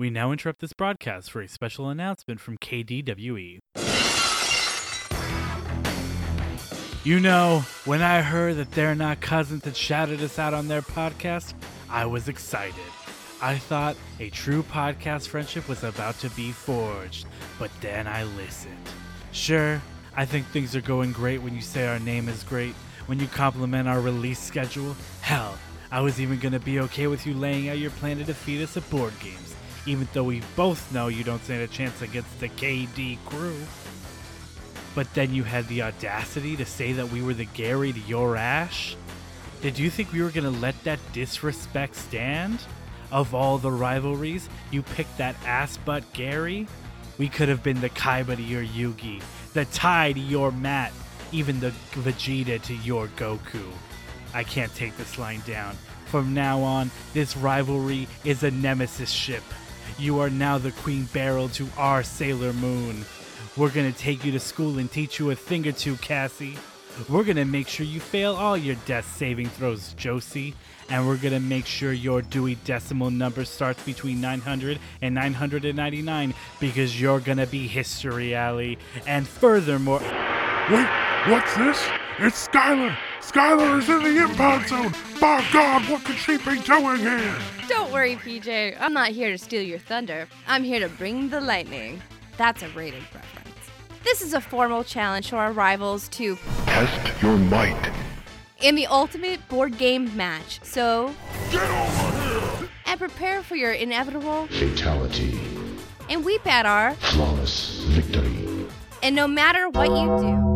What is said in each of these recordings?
We now interrupt this broadcast for a special announcement from KDWE. You know, when I heard that They're Not Cousins had shouted us out on their podcast, I was excited. I thought a true podcast friendship was about to be forged, but then I listened. Sure, I think things are going great when you say our name is great, when you compliment our release schedule. Hell, I was even going to be okay with you laying out your plan to defeat us at board games, even though we both know you don't stand a chance against the KD crew. But then you had the audacity to say that we were the Gary to your Ash? Did you think we were going to let that disrespect stand? Of all the rivalries, you picked that ass-butt Gary? We could have been the Kaiba to your Yugi, the Tai to your Matt, even the Vegeta to your Goku. I can't take this line down. From now on, this rivalry is a nemesis ship. You are now the Queen Beryl to our Sailor Moon. We're gonna take you to school and teach you a thing or two, Cassie. We're gonna make sure you fail all your death saving throws, Josie. And we're gonna make sure your Dewey Decimal number starts between 900 and 999 because you're gonna be history, Allie. And furthermore... Wait, what's this? It's Skylar! Skylar is in the impound zone! By God, what could she be doing here? Don't worry, PJ. I'm not here to steal your thunder. I'm here to bring the lightning. That's a rated reference. This is a formal challenge to our rivals to... test your might. In the ultimate board game match, so... get over here! And prepare for your inevitable... fatality. And weep at our... flawless victory. And no matter what you do...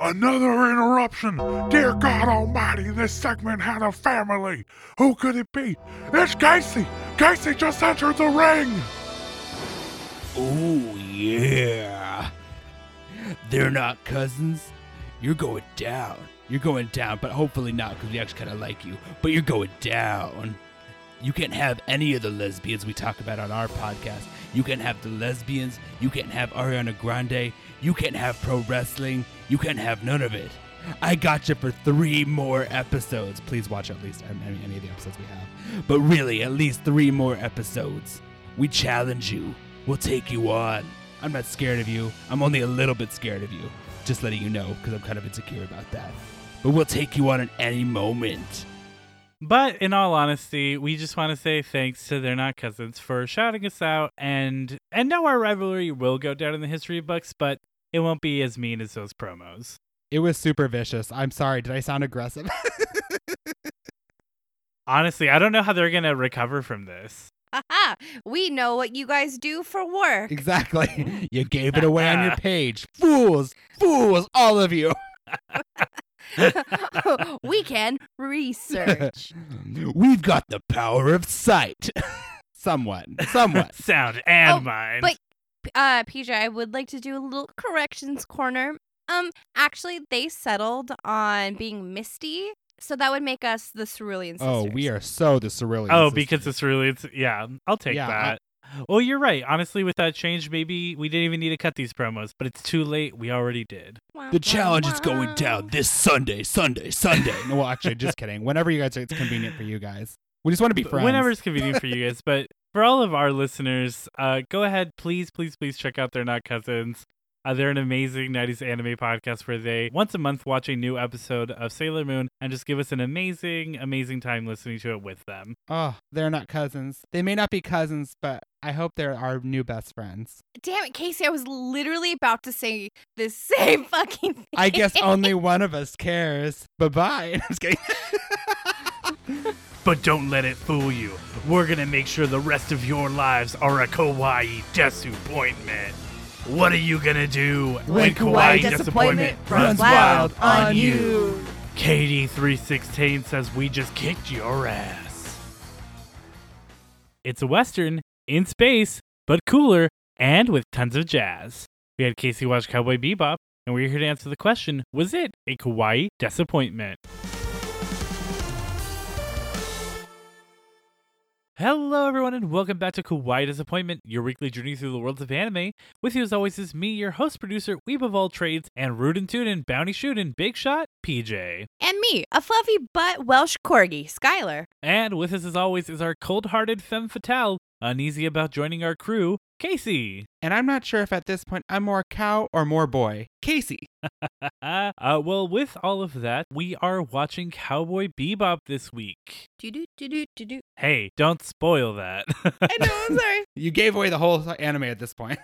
Another interruption! Dear God Almighty, this segment had a family! Who could it be? It's Casey! Casey just entered the ring! Oh yeah! They're Not Cousins? You're going down. You're going down, but hopefully not, because we actually kind of like you. But you're going down. You can't have any of the lesbians we talk about on our podcast. You can't have the lesbians. You can't have Ariana Grande. You can't have pro wrestling. You can't have none of it. I got you for 3 more episodes. Please watch at least any of the episodes we have. But really, at least 3 more episodes. We challenge you. We'll take you on. I'm not scared of you. I'm only a little bit scared of you. Just letting you know, because I'm kind of insecure about that. But we'll take you on at any moment. But in all honesty, we just want to say thanks to They're Not Cousins for shouting us out. And no, our rivalry will go down in the history books, but it won't be as mean as those promos. It was super vicious. I'm sorry. Did I sound aggressive? Honestly, I don't know how they're going to recover from this. Haha, we know what you guys do for work. Exactly. You gave it away on your page. Fools. Fools, all of you. We can research. We've got the power of sight. Somewhat. Sound and mind. But PJ, I would like to do a little corrections corner. Actually, they settled on being Misty, so that would make us the Cerulean Sisters. Oh, we are so the Cerulean Sisters. Oh, because the Cerulean, yeah, I'll take that. Well, you're right. Honestly, with that change, maybe we didn't even need to cut these promos, but it's too late. We already did. The challenge is going down this Sunday. No, well, actually, just kidding. Whenever you guys are, it's convenient for you guys. We just want to be friends. Whenever it's convenient for you guys. But for all of our listeners, go ahead, please check out They're Not Cousins. They're an amazing 90s anime podcast where they, once a month, watch a new episode of Sailor Moon and just give us an amazing, amazing time listening to it with them. Oh, they're not cousins. They may not be cousins, but I hope they're our new best friends. Damn it, Casey, I was literally about to say the same fucking thing. I guess only one of us cares. Bye-bye. I'm just kidding. But don't let it fool you. We're going to make sure the rest of your lives are a kawaii disappointment. What are you gonna do when kawaii disappointment runs wild on you? KD316 says we just kicked your ass. It's a Western, in space, but cooler, and with tons of jazz. We had Casey watch Cowboy Bebop, and we're here to answer the question, was it a kawaii disappointment? Hello everyone and welcome back to Kawaii Disappointment, your weekly journey through the worlds of anime. With you as always is me, your host, producer, weeb of all trades, and root and tune and bounty shoot and big shot, PJ. And me, a fluffy butt Welsh corgi, Skylar. And with us as always is our cold-hearted femme fatale, uneasy about joining our crew, Casey. And I'm not sure if at this point I'm more cow or more boy, Casey. Well, with all of that, we are watching Cowboy Bebop this week. Hey, don't spoil that. I know, I'm sorry. You gave away the whole anime at this point.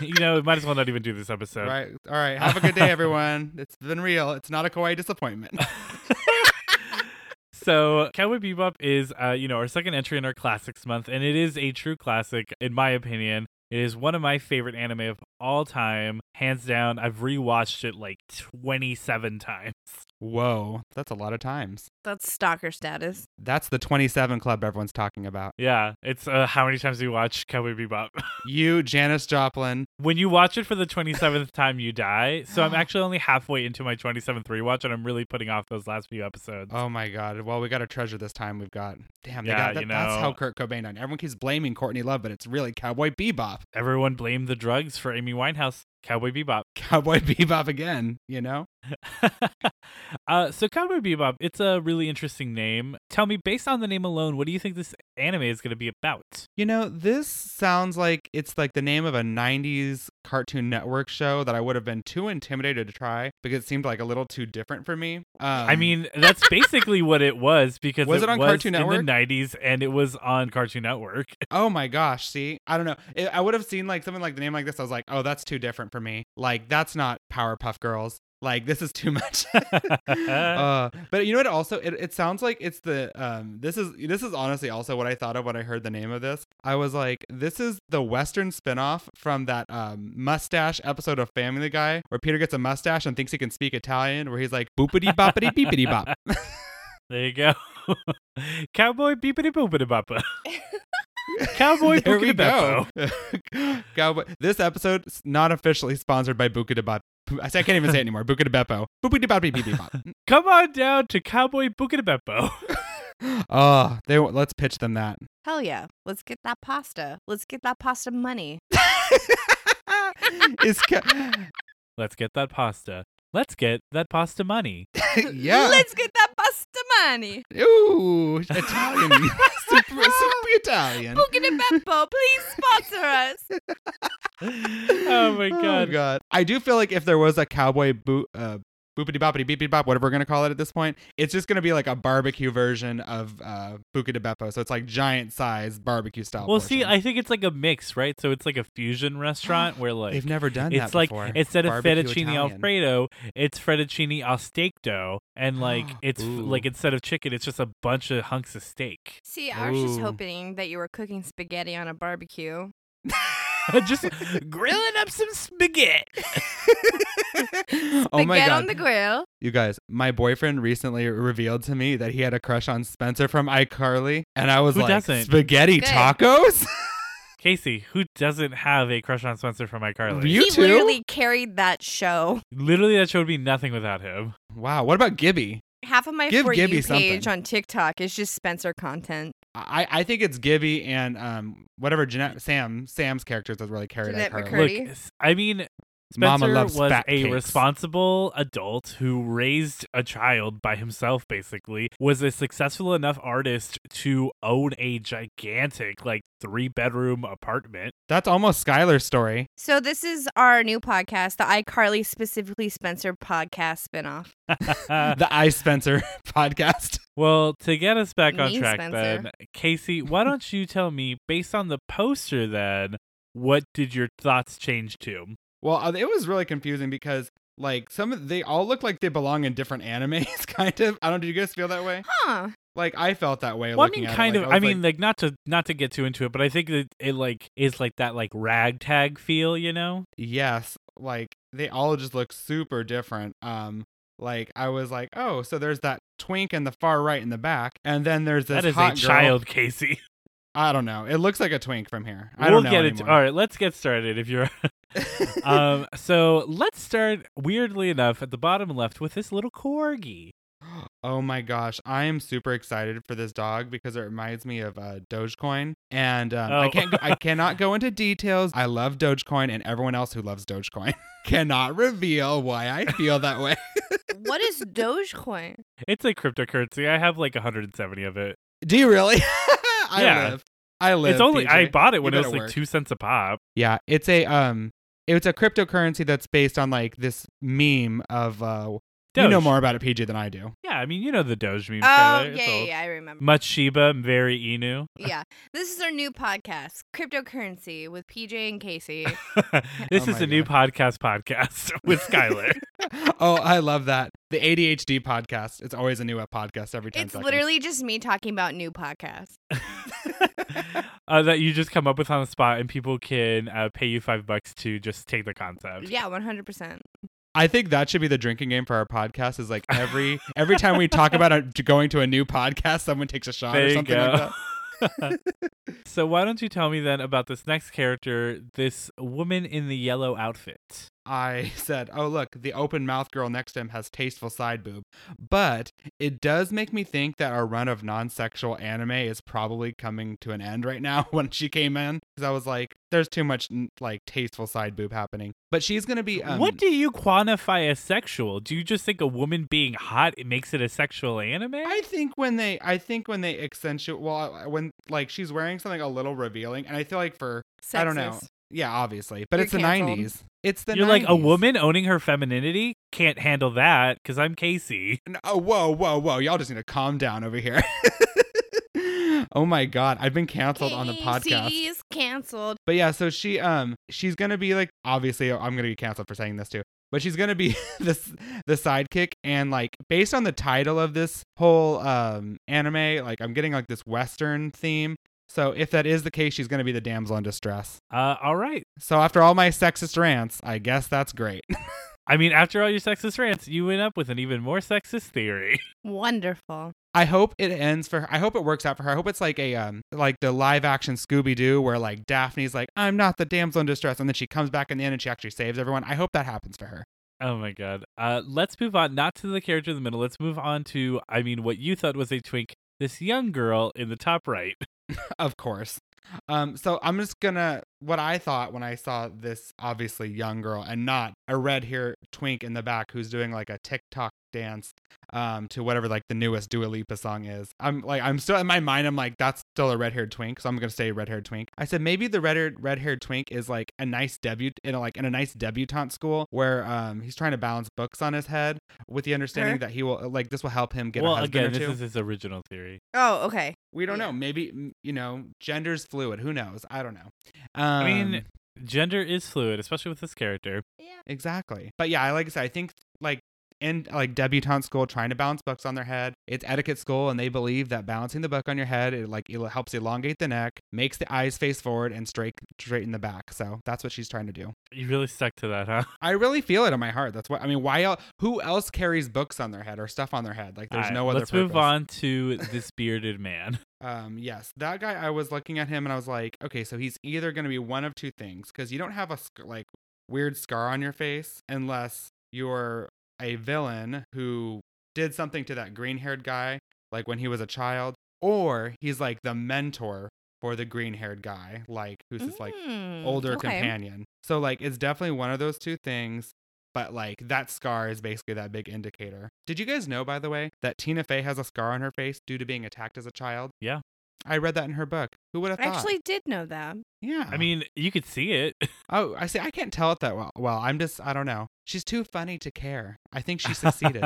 We might as well not even do this episode. Right. All right. Have a good day, everyone. It's been real. It's not a kawaii disappointment. So Cowboy Bebop is, our second entry in our classics month, and it is a true classic, in my opinion. It is one of my favorite anime of all time. Hands down, I've rewatched it like 27 times. Whoa, that's a lot of times. That's stalker status. That's the 27 club everyone's talking about. Yeah, it's how many times do you watch Cowboy Bebop? You, Janis Joplin. When you watch it for the 27th time, you die. So I'm actually only halfway into my 27th rewatch, and I'm really putting off those last few episodes. Oh my God. Well, we got to treasure this time we've got. Damn, that's how Kurt Cobain died. Everyone keeps blaming Courtney Love, but it's really Cowboy Bebop. Everyone blamed the drugs for Amy Winehouse. Cowboy Bebop again, you know? So Cowboy Bebop, it's a really interesting name. Tell me, based on the name alone, what do you think this anime is going to be about? You know, this sounds like it's like the name of a 90s Cartoon Network show that I would have been too intimidated to try because it seemed like a little too different for me. That's basically what it was because was it on was Cartoon Network? In the 90s and it was on Cartoon Network. Oh my gosh, see? I don't know. I would have seen like something like the name like this. I was like, oh, that's too different for me. Like, that's not Powerpuff Girls. Like, this is too much. But you know what? Also, it sounds like it's the this is honestly also what I thought of when I heard the name of this. I was like, this is the Western spinoff from that mustache episode of Family Guy where Peter gets a mustache and thinks he can speak Italian, where he's like boopity boppity beepity bop. There you go, Cowboy beepity boopity boppa. Cowboy Buka Beppo. Cowboy. This episode is not officially sponsored by Buka de Bop. I can't even say it anymore. Buka de Beppo. Come on down to Cowboy Buka de Beppo. Oh, let's pitch them that. Hell yeah. Let's get that pasta. Let's get that pasta money. Let's get that pasta. Let's get that pasta money. Yeah. Let's get that pasta money. Ooh, Italian. Super Italian. Buca di Beppo, please sponsor us. Oh my God. Oh God. I do feel like if there was a cowboy boopity boppity beepity bop, whatever we're going to call it at this point, it's just going to be like a barbecue version of Buca di Beppo. So it's like giant size barbecue style. Well, portion. See, I think it's like a mix, right? So it's like a fusion restaurant where like. They've never done that before. It's like instead of fettuccine Italian. Alfredo, it's fettuccine al steak dough. And like it's like instead of chicken, it's just a bunch of hunks of steak. See, I was just hoping that you were cooking spaghetti on a barbecue. Just grilling up some spaghetti. Oh my God. On the grill. You guys, my boyfriend recently revealed to me that he had a crush on Spencer from iCarly. And I was spaghetti Good. Tacos? Casey, who doesn't have a crush on Spencer from iCarly? You too? He literally carried that show. Literally, that show would be nothing without him. Wow. What about Gibby? Half of my For You page on TikTok is just Spencer content. I think it's Gibby and whatever Sam's characters that really carried iCarly. Look, I mean, Spencer was a responsible adult who raised a child by himself, basically, was a successful enough artist to own a gigantic, 3-bedroom apartment. That's almost Skylar's story. So this is our new podcast, the iCarly specifically Spencer podcast spinoff. The iSpencer podcast. Well, to get us back on track, Spencer. Then, Casey, why don't you tell me, based on the poster then, what did your thoughts change to? Well, it was really confusing because they all look like they belong in different animes, kind of. I don't know, do you guys feel that way? Huh. Like I felt that way. Well, I mean, not to get too into it, but I think that it is like that ragtag feel, you know? Yes, they all just look super different. I was like, oh, so there's that twink in the far right in the back, and then there's this hot girl. That is a child, Casey. I don't know. It looks like a twink from here. I don't know anymore. All right, let's get started. If you're. So let's start weirdly enough at the bottom left with this little corgi. Oh my gosh, I am super excited for this dog because it reminds me of Dogecoin, and I cannot go into details. I love Dogecoin, and everyone else who loves Dogecoin cannot reveal why I feel that way. What is Dogecoin? It's a cryptocurrency. I have like 170 of it. Do you really? I live. It's only PJ. I bought it when it was like 2 cents a pop. Yeah, it's a cryptocurrency that's based on like this meme of Doge. You know more about it, PJ, than I do. Yeah, I mean, you know the Doge meme. Oh, yeah, I remember. Much Shiba, very Inu. Yeah, this is our new podcast, Cryptocurrency, with PJ and Casey. This is a new podcast with Skylar. Oh, I love that. The ADHD podcast. It's always a new podcast every 10 seconds. It's literally just me talking about new podcasts. That you just come up with on the spot, and people can pay you $5 to just take the concept. Yeah, 100%. I think that should be the drinking game for our podcast. Is like every time we talk about going to a new podcast, someone takes a shot or something like that. So why don't you tell me then about this next character, this woman in the yellow outfit? I said, oh look, the open mouth girl next to him has tasteful side boob, but it does make me think that our run of non-sexual anime is probably coming to an end right now when she came in, because I was like, there's too much like tasteful side boob happening. But she's gonna be what do you quantify as sexual? Do you just think a woman being hot makes it a sexual anime? I think when they accentuate, well, when like she's wearing something a little revealing, and I feel like for sexist. I don't know. Yeah, obviously, but it's canceled. The 90s. It's the 90s. You're like, a woman owning her femininity? Can't handle that, because I'm Casey. No, whoa. Y'all just need to calm down over here. Oh my God, I've been canceled on the podcast. Casey is canceled. But yeah, so she's going to be like, obviously, I'm going to be canceled for saying this too. But she's going to be the sidekick, and like based on the title of this whole anime, like I'm getting like this Western theme. So if that is the case, she's going to be the damsel in distress. All right. So after all my sexist rants, I guess that's great. I mean, after all your sexist rants, you went up with an even more sexist theory. Wonderful. I hope it ends for her. I hope it works out for her. I hope it's like a like the live action Scooby-Doo where like Daphne's like, I'm not the damsel in distress. And then she comes back in the end and she actually saves everyone. I hope that happens for her. Oh my God. Let's move on. Not to the character in the middle. Let's move on to, I mean, what you thought was a twink. This young girl in the top right. Of course. So I'm just gonna, what I thought when I saw this obviously young girl and not a red hair twink in the back who's doing like a TikTok dance to whatever like the newest Dua Lipa song is. I'm still in my mind, I'm like, that's still a red haired twink, so I'm gonna say red haired twink. I said maybe the red haired twink is like a nice debutante school where he's trying to balance books on his head with the understanding that he will like this will help him get a husband or two. Well, again, this is his original theory. Oh, okay. We don't know. Maybe, you know, gender's fluid. Who knows? I don't know. I mean, gender is fluid, especially with this character. Yeah. Exactly. But yeah, like I said, I think like in like debutante school, trying to balance books on their head, it's etiquette school, and they believe that balancing the book on your head, it helps elongate the neck, makes the eyes face forward, and straighten the back. So that's what she's trying to do. You really stuck to that, huh? I really feel it in my heart. That's what I mean. Why? Who else carries books on their head or stuff on their head? Like, there's no other. Let's move on to this bearded man. Yes, that guy. I was looking at him and I was like, okay, so he's either going to be one of two things, because you don't have a like weird scar on your face unless you're a villain who did something to that green-haired guy, like when he was a child, or he's like the mentor for the green-haired guy, like who's his like older companion. So like it's definitely one of those two things, but like that scar is basically that big indicator. Did you guys know, by the way, that Tina Fey has a scar on her face due to being attacked as a child? Yeah. I read that in her book. Who would have thought? I actually did know that. Yeah. I mean, you could see it. Oh, I see. I can't tell it that well. Well, I don't know. She's too funny to care. I think she succeeded.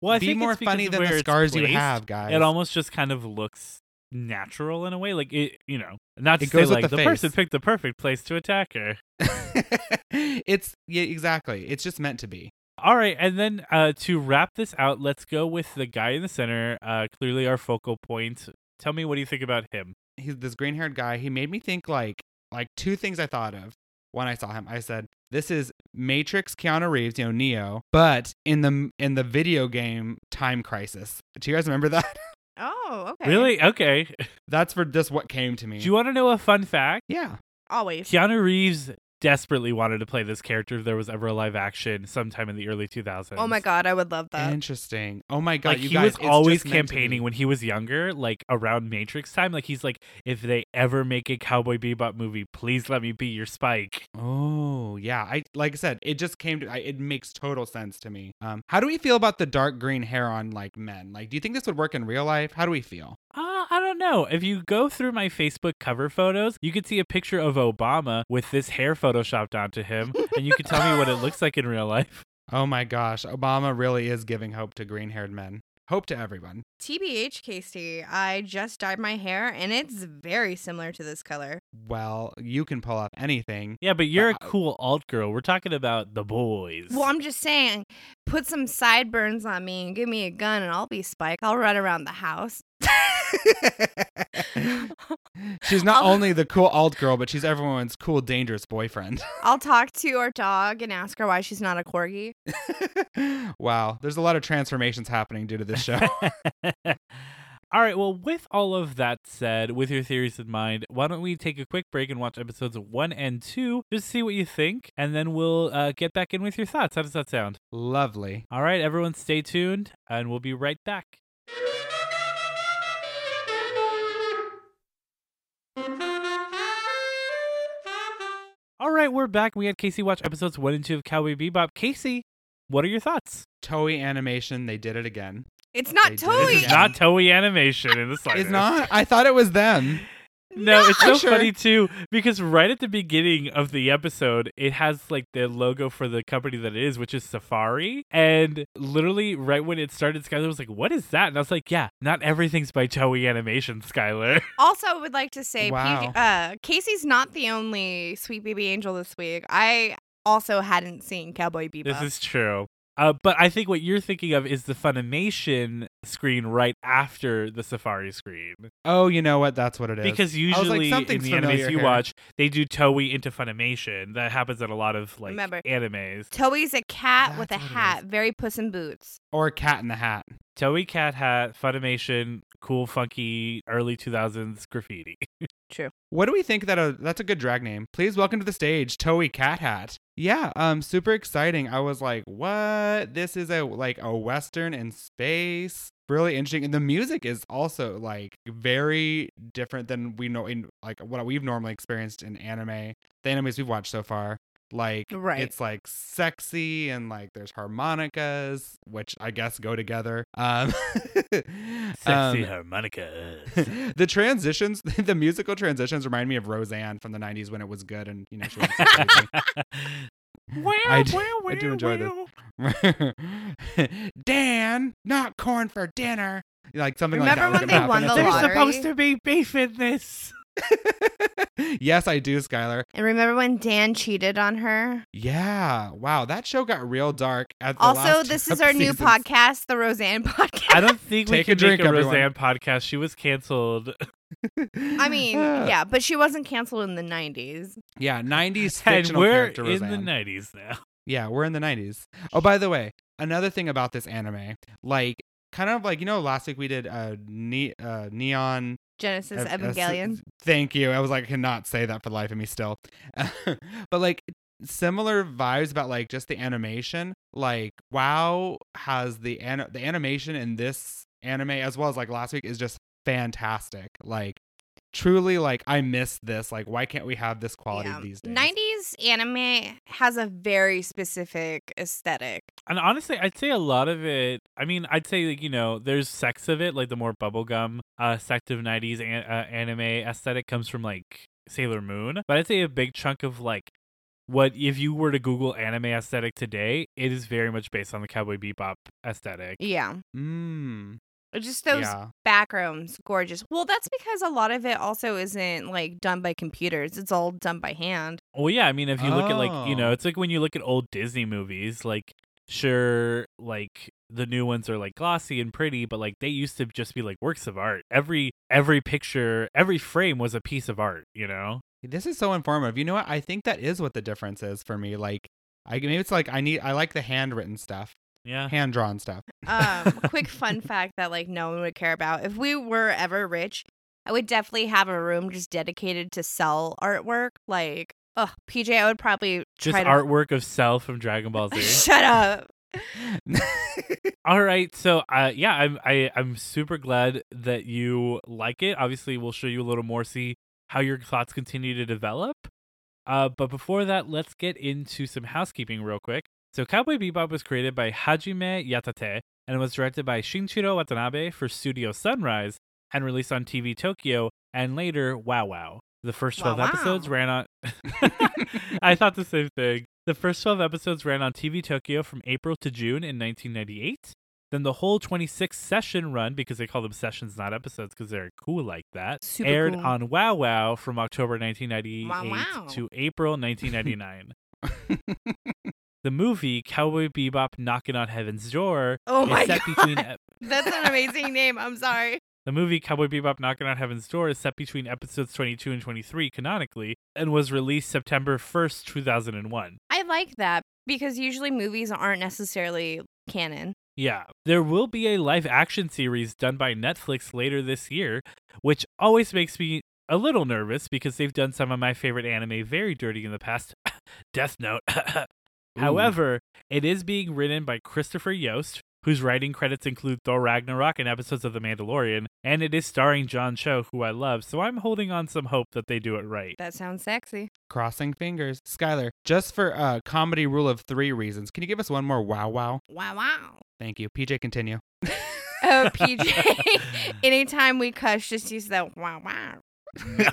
Well, I be think more funny than the scars placed, you have, guys. It almost just kind of looks natural in a way. Like, it, you know, not to it say like the person picked the perfect place to attack her. Yeah, exactly. It's just meant to be. All right, and then to wrap this out, let's go with the guy in the center, clearly our focal point. Tell me, what do you think about him? He's this green-haired guy. He made me think like two things I thought of when I saw him. I said, this is Matrix Keanu Reeves, you know, Neo, but in the video game Time Crisis. Do you guys remember that? Oh, okay. Really? Okay. That's for just what came to me. Do you want to know a fun fact? Yeah. Always. Keanu Reeves desperately wanted to play this character if there was ever a live action sometime in the early 2000s. Oh my God, I would love that. Interesting. Oh my God, like, you guys. He was always campaigning when he was younger, like around Matrix time. Like he's like, if they ever make a Cowboy Bebop movie, please let me be your Spike. Oh yeah. I like I said, it just came to. It makes total sense to me. How do we feel about the dark green hair on like men? Like, do you think this would work in real life? How do we feel? I don't know. If you go through my Facebook cover photos, you could see a picture of Obama with this hair photoshopped onto him, and you could tell me what it looks like in real life. Oh my gosh, Obama really is giving hope to green-haired men. Hope to everyone. TBH, Casey, I just dyed my hair, and it's very similar to this color. Well, you can pull off anything. Yeah, but you're a cool alt girl. We're talking about the boys. Well, I'm just saying, put some sideburns on me and give me a gun, and I'll be Spike. I'll run around the house. She's not only the cool alt girl, but she's everyone's cool, dangerous boyfriend. I'll talk to our dog and ask her why she's not a corgi. Wow, there's a lot of transformations happening due to this show. All right, well, with all of that said, with your theories in mind, why don't we take a quick break and watch episodes 1 and 2 just to see what you think, and then we'll get back in with your thoughts. How does that sound? Lovely. All right, everyone stay tuned, and we'll be right back. All right, we're back. We had Casey watch episodes 1 and 2 of Cowboy Bebop. Casey, what are your thoughts? Toei Animation, they did it again. It's not Toei. It's not Toei Animation in the slightest. It's not? I thought it was them. No, it's so funny too, because right at the beginning of the episode, it has like the logo for the company that it is, which is Safari. And literally right when it started, Skylar was like, what is that? And I was like, yeah, not everything's by Toei Animation, Skylar. Also, I would like to say, wow. Casey's not the only Sweet Baby Angel this week. I also hadn't seen Cowboy Bebop. This is true. But I think what you're thinking of is the Funimation screen right after the Safari screen. Oh, you know what? That's what it is. Because usually like, in the animes you watch, they do Toei into Funimation. That happens at a lot of like animes. Toei's a cat with a hat. Very Puss in Boots. Or a cat in the hat. Toei cat hat, Funimation, cool, funky, early 2000s graffiti. True. What do we think that's a good drag name? Please welcome to the stage, Toei Cat Hat. Yeah, super exciting. I was like, what? This is a Western in space. Really interesting. And the music is also like very different than we know in like what we've normally experienced in anime. The animes we've watched so far. Like, right. It's like sexy and like there's harmonicas, which I guess go together. Sexy harmonicas. The musical transitions remind me of Roseanne from the 90s when it was good and, you know, she was I do enjoy this. Dan, not corn for dinner. Like something like that. Remember when they won the lottery? There's supposed to be beef in this. Yes, I do, Skylar. And remember when Dan cheated on her? Yeah. Wow, that show got real dark at the last this is our seasons. New podcast, the Roseanne podcast. I don't think we can make a Roseanne podcast. She was canceled. I mean, yeah, but she wasn't canceled in the 90s. Yeah, 90s fictional character Roseanne. We're in the 90s now. Yeah, we're in the 90s. Oh, by the way, another thing about this anime, like kind of like, you know, last week we did a Neon Genesis Evangelion. Thank you. I was like, I cannot say that for the life of me still. But like similar vibes about like just the animation. Like WoW has the animation in this anime as well as like last week is just fantastic. Like truly, like I miss this. Like why can't we have this quality these days? 90s anime has a very specific aesthetic. And honestly, I'd say a lot of it, I mean, I'd say, like, you know, there's sects of it, like the more bubblegum sect of 90s anime aesthetic comes from, like, Sailor Moon. But I'd say a big chunk of, like, what if you were to Google anime aesthetic today, it is very much based on the Cowboy Bebop aesthetic. Yeah. Just those backrooms, gorgeous. Well, that's because a lot of it also isn't like done by computers. It's all done by hand. Well, yeah. I mean, if you look at like, you know, it's like when you look at old Disney movies, like sure, like the new ones are like glossy and pretty, but like they used to just be like works of art. Every picture, every frame was a piece of art, you know? This is so informative. You know what? I think that is what the difference is for me. Like maybe it's like I like the handwritten stuff. Yeah. Hand-drawn stuff. Quick fun fact that like no one would care about. If we were ever rich, I would definitely have a room just dedicated to Cell artwork, like Oh, PJ, I would probably try to... artwork of Cell from Dragon Ball Z. Shut up. All right, so I'm super glad that you like it. Obviously, we'll show you a little more, see how your thoughts continue to develop. But before that, let's get into some housekeeping real quick. So Cowboy Bebop was created by Hajime Yatate and was directed by Shinichiro Watanabe for Studio Sunrise and released on TV Tokyo and later Wowow. The first 12 episodes ran on... I thought the same thing. The first 12 episodes ran on TV Tokyo from April to June in 1998. Then the whole 26-session run, because they call them sessions, not episodes, because they're cool like that, aired on Wowow from October 1998 to April 1999. The movie Cowboy Bebop: Knocking on Heaven's Door That's an amazing name. I'm sorry. The movie Cowboy Bebop: Knocking on Heaven's Door is set between episodes 22 and 23 canonically and was released September 1st, 2001. I like that because usually movies aren't necessarily canon. Yeah. There will be a live action series done by Netflix later this year, which always makes me a little nervous because they've done some of my favorite anime very dirty in the past. Death Note. However, it is being written by Christopher Yost, whose writing credits include Thor Ragnarok and episodes of The Mandalorian, and it is starring John Cho, who I love, so I'm holding on some hope that they do it right. That sounds sexy. Crossing fingers. Skylar, just for comedy rule of three reasons, can you give us one more Wowow? Wowow. Thank you. PJ, continue. Oh, PJ, anytime we cuss, just use that Wowow.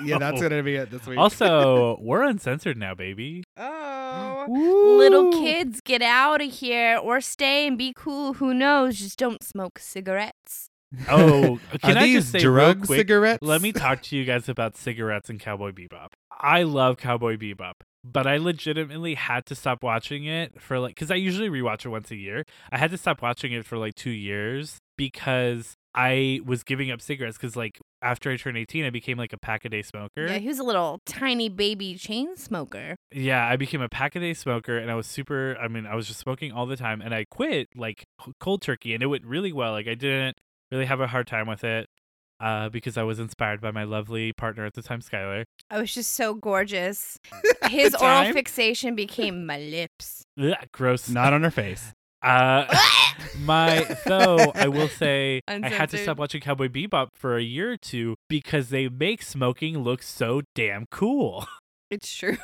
Yeah, that's going to be it this week. Also, we're uncensored now, baby. Oh. Woo. Little kids, get out of here or stay and be cool. Who knows? Just don't smoke cigarettes. Oh, can I just say drug cigarettes? Let me talk to you guys about cigarettes and Cowboy Bebop. I love Cowboy Bebop, but I legitimately had to stop watching it for because I usually rewatch it once a year. I had to stop watching it for 2 years because I was giving up cigarettes because, after I turned 18, I became, a pack-a-day smoker. Yeah, he was a little tiny baby chain smoker. Yeah, I became a pack-a-day smoker, and I was I was just smoking all the time, and I quit, cold turkey, and it went really well. I didn't really have a hard time with it because I was inspired by my lovely partner at the time, Skylar. I was just so gorgeous. His oral fixation became my lips. Ugh, gross. Not on her face. I will say uncensored. I had to stop watching Cowboy Bebop for a year or two because they make smoking look so damn cool. It's true.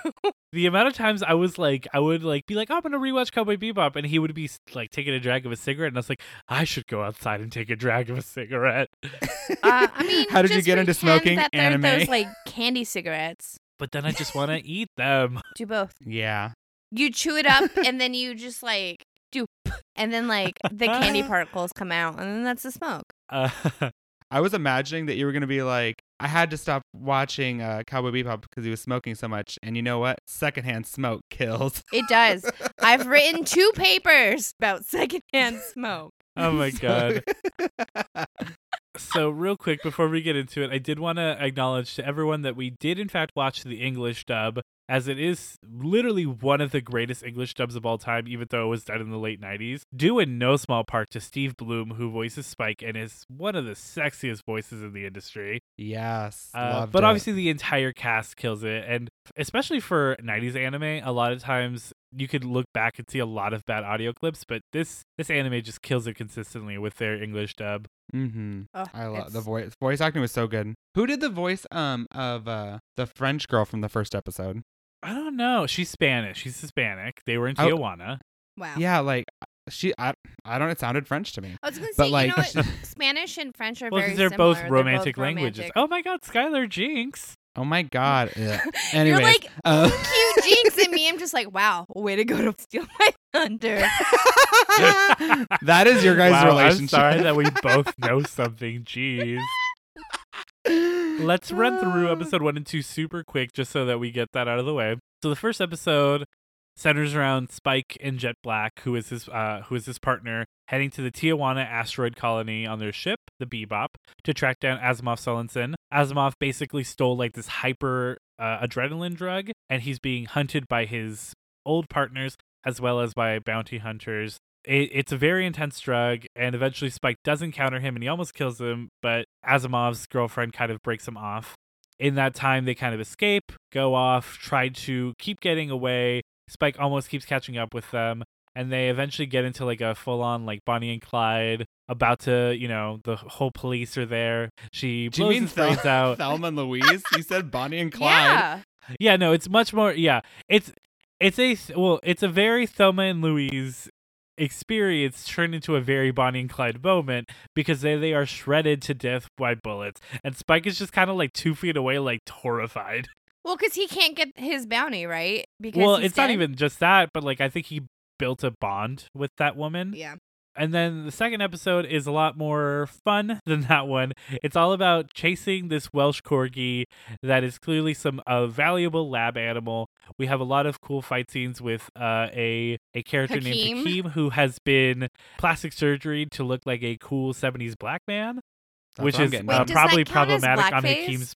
The amount of times I was I would be like, oh, I'm going to rewatch Cowboy Bebop. And he would be taking a drag of a cigarette. And I was like, I should go outside and take a drag of a cigarette. How did you get into smoking anime? Those candy cigarettes. But then I just want to eat them. Do both. Yeah. You chew it up and then you just and then the candy particles come out, and then that's the smoke. I was imagining that you were going to be I had to stop watching Cowboy Bebop because he was smoking so much. And you know what? Secondhand smoke kills. It does. I've written 2 papers about secondhand smoke. Oh, my God. So real quick, before we get into it, I did want to acknowledge to everyone that we did, in fact, watch the English dub, as it is literally one of the greatest English dubs of all time, even though it was done in the late 90s, due in no small part to Steve Bloom, who voices Spike and is one of the sexiest voices in the industry. Yes, but obviously the entire cast kills it, and especially for 90s anime, a lot of times you could look back and see a lot of bad audio clips, but this anime just kills it consistently with their English dub. Mm-hmm. Oh, I love the voice. Voice acting was so good. Who did the voice of the French girl from the first episode? I don't know. She's Spanish. She's Hispanic. They were in Tijuana. Wow. Yeah, she. I don't. It sounded French to me. I was going to say, you know what? Spanish and French are very similar. They're both romantic languages. Oh my God, Skylar, jinx. Oh my God. Anyway, you're cute jinx, and me, I'm just wow, way to go to steal my thunder. That is your guys' relationship. I'm sorry that we both know something. Jeez. Let's run through episode 1 and 2 super quick, just so that we get that out of the way. So the first episode centers around Spike and Jet Black, who is his partner, heading to the Tijuana asteroid colony on their ship, the Bebop, to track down Asimov Solenson. Asimov basically stole this hyper adrenaline drug, and he's being hunted by his old partners as well as by bounty hunters. It's a very intense drug, and eventually Spike does encounter him, and he almost kills him, but Asimov's girlfriend kind of breaks him off. In that time, they kind of escape, go off, try to keep getting away. Spike almost keeps catching up with them, and they eventually get into like a full-on like Bonnie and Clyde, about to, you know, the whole police are there. She blows his brains out. Thelma and Louise? You said Bonnie and Clyde. Yeah, no, it's much more, it's a very Thelma and Louise experience turned into a very Bonnie and Clyde moment, because they are shredded to death by bullets, and Spike is just kind of like 2 feet away, like horrified. Well, because he can't get his bounty, right? Because not even just that, but like I think he built a bond with that woman. Yeah. And then the second episode is a lot more fun than that one. It's all about chasing this Welsh corgi that is clearly a valuable lab animal. We have a lot of cool fight scenes with a character named Hakeem, who has been plastic surgery to look like a cool 70s black man, which is probably problematic on Hakeem's.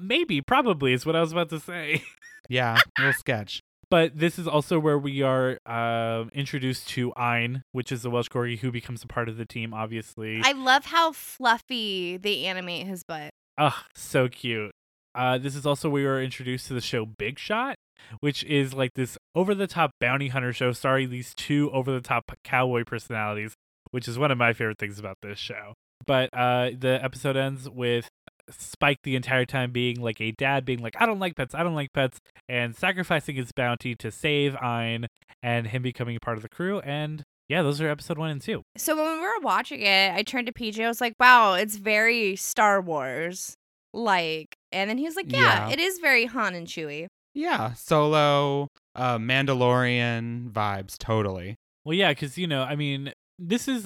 Maybe, probably is what I was about to say. Yeah, little sketch. But this is also where we are introduced to Ein, which is the Welsh corgi who becomes a part of the team, obviously. I love how fluffy they animate his butt. Oh, so cute. This is also where we were introduced to the show Big Shot, which is like this over-the-top bounty hunter show starring these two over-the-top cowboy personalities, which is one of my favorite things about this show. But the episode ends with Spike the entire time being like a dad, being like, I don't like pets, and sacrificing his bounty to save Ein, and him becoming a part of the crew. And yeah, those are episode 1 and 2. So when we were watching it, I turned to PJ, I was like, wow, it's very Star Wars like. And then he was like, yeah, it is very Han and Chewie. Yeah, Solo, Mandalorian vibes, totally. Well, yeah, because, you know, I mean,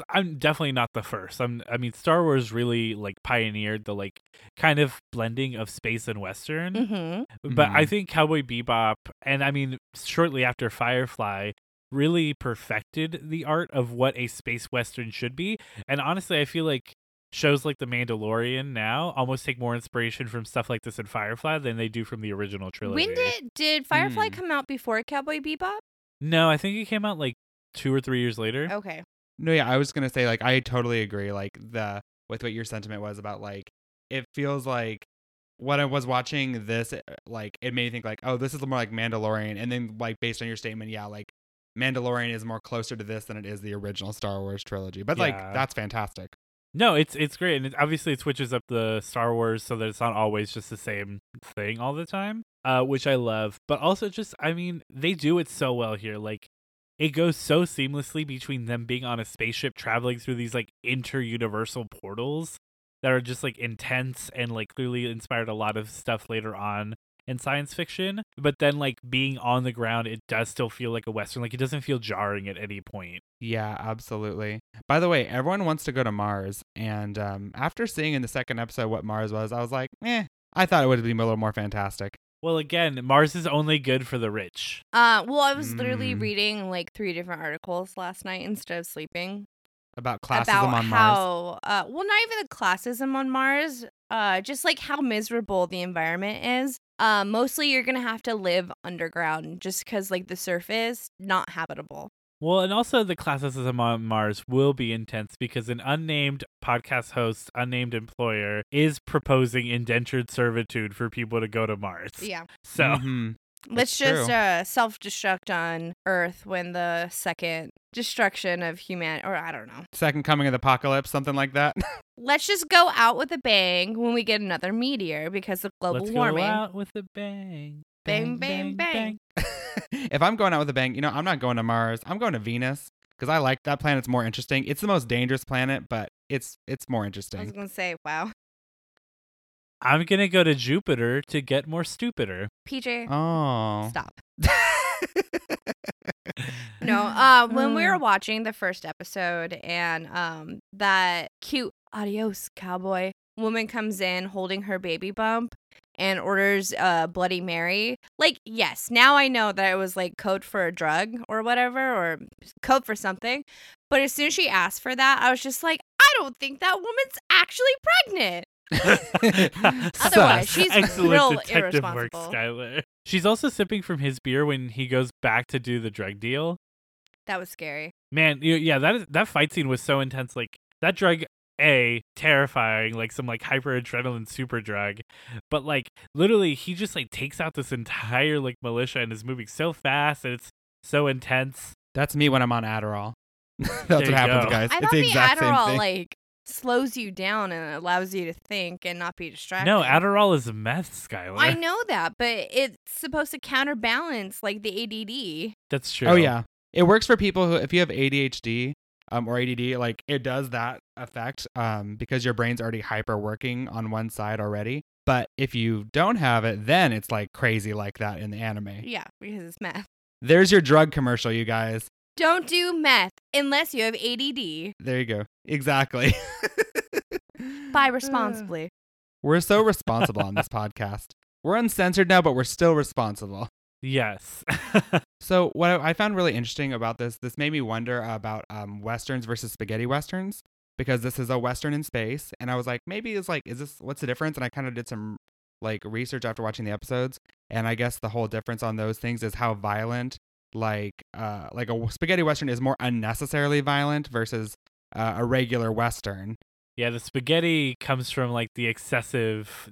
I'm definitely not the first. I mean, Star Wars really like pioneered the like kind of blending of space and Western. Mm-hmm. But I think Cowboy Bebop, and I mean, shortly after Firefly, really perfected the art of what a space Western should be. And honestly, I feel like shows like The Mandalorian now almost take more inspiration from stuff like this in Firefly than they do from the original trilogy. When did Firefly come out before Cowboy Bebop? No, I think it came out like 2 or 3 years later. Okay. No, yeah, I was going to say, like, I totally agree, like, with what your sentiment was about, like, it feels like when I was watching this, like, it made me think, like, oh, this is more like Mandalorian. And then, like, based on your statement, yeah, like, Mandalorian is more closer to this than it is the original Star Wars trilogy. But, like, that's fantastic. No, it's great. And obviously it switches up the Star Wars so that it's not always just the same thing all the time, which I love. But also just, I mean, they do it so well here, like. It goes so seamlessly between them being on a spaceship traveling through these like inter-universal portals that are just like intense and like clearly inspired a lot of stuff later on in science fiction. But then like being on the ground, it does still feel like a Western. Like it doesn't feel jarring at any point. Yeah, absolutely. By the way, everyone wants to go to Mars. And after seeing in the second episode what Mars was, I was like, I thought it would be a little more fantastic. Well, again, Mars is only good for the rich. Well, I was literally reading like 3 different articles last night instead of sleeping. About classism on Mars. Well, not even the classism on Mars, just like how miserable the environment is. Mostly you're going to have to live underground just because like the surface, not habitable. Well, and also the classism on Mars will be intense because an unnamed podcast host, unnamed employer, is proposing indentured servitude for people to go to Mars. Yeah. So let's just self-destruct on Earth when the second destruction of humanity, or I don't know. Second coming of the apocalypse, something like that. Let's just go out with a bang when we get another meteor because of global warming. Let's go out with a bang. Bang, bang, bang, bang. If I'm going out with a bang, you know, I'm not going to Mars. I'm going to Venus because I like that planet's more interesting. It's the most dangerous planet, but it's more interesting. I was going to say, wow. I'm going to go to Jupiter to get more stupider. PJ. Oh. Stop. No, when we were watching the first episode and that cute adios cowboy woman comes in holding her baby bump and orders Bloody Mary. Like, yes, now I know that it was like code for a drug or whatever, or code for something. But as soon as she asked for that, I was just like, I don't think that woman's actually pregnant. Otherwise, she's real irresponsible. Work, Skylar. She's also sipping from his beer when he goes back to do the drug deal. That was scary. Man, yeah, that fight scene was so intense. Like, that drug A, terrifying, like some like hyper adrenaline super drug, but like literally he just like takes out this entire like militia and is moving so fast and it's so intense. That's me when I'm on Adderall. That's what happens, guys. I thought the Adderall like slows you down and allows you to think and not be distracted. No, Adderall is meth, Skylar. I know that, but it's supposed to counterbalance like the ADD. That's true. Oh yeah, it works for people who, if you have ADHD. Or ADD, like it does that effect because your brain's already hyper working on one side already. But if you don't have it, then it's like crazy like that in the anime. Yeah, because it's meth. There's your drug commercial, you guys. Don't do meth unless you have ADD. There you go. Exactly. Buy responsibly. We're so responsible on this podcast. We're uncensored now, but we're still responsible. Yes. So what I found really interesting about this made me wonder about Westerns versus spaghetti Westerns, because this is a Western in space. And I was like, maybe it's like, is this, what's the difference? And I kind of did some like research after watching the episodes. And I guess the whole difference on those things is how violent, like a spaghetti Western is more unnecessarily violent versus a regular Western. Yeah, the spaghetti comes from like the excessive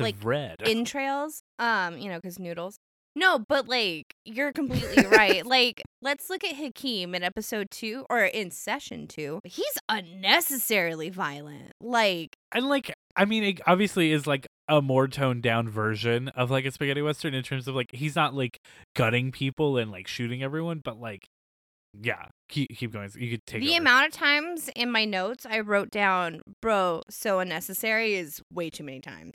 like red. Entrails, you know, because noodles. No, but, like, you're completely right. Like, let's look at Hakeem in episode 2, or in session 2. He's unnecessarily violent. Like... And, like, I mean, it obviously is, like, a more toned-down version of, like, a spaghetti Western in terms of, like, he's not, like, gutting people and, like, shooting everyone, but, like, yeah, keep going. You could take the over. Amount of times in my notes I wrote down, bro, so unnecessary is way too many times.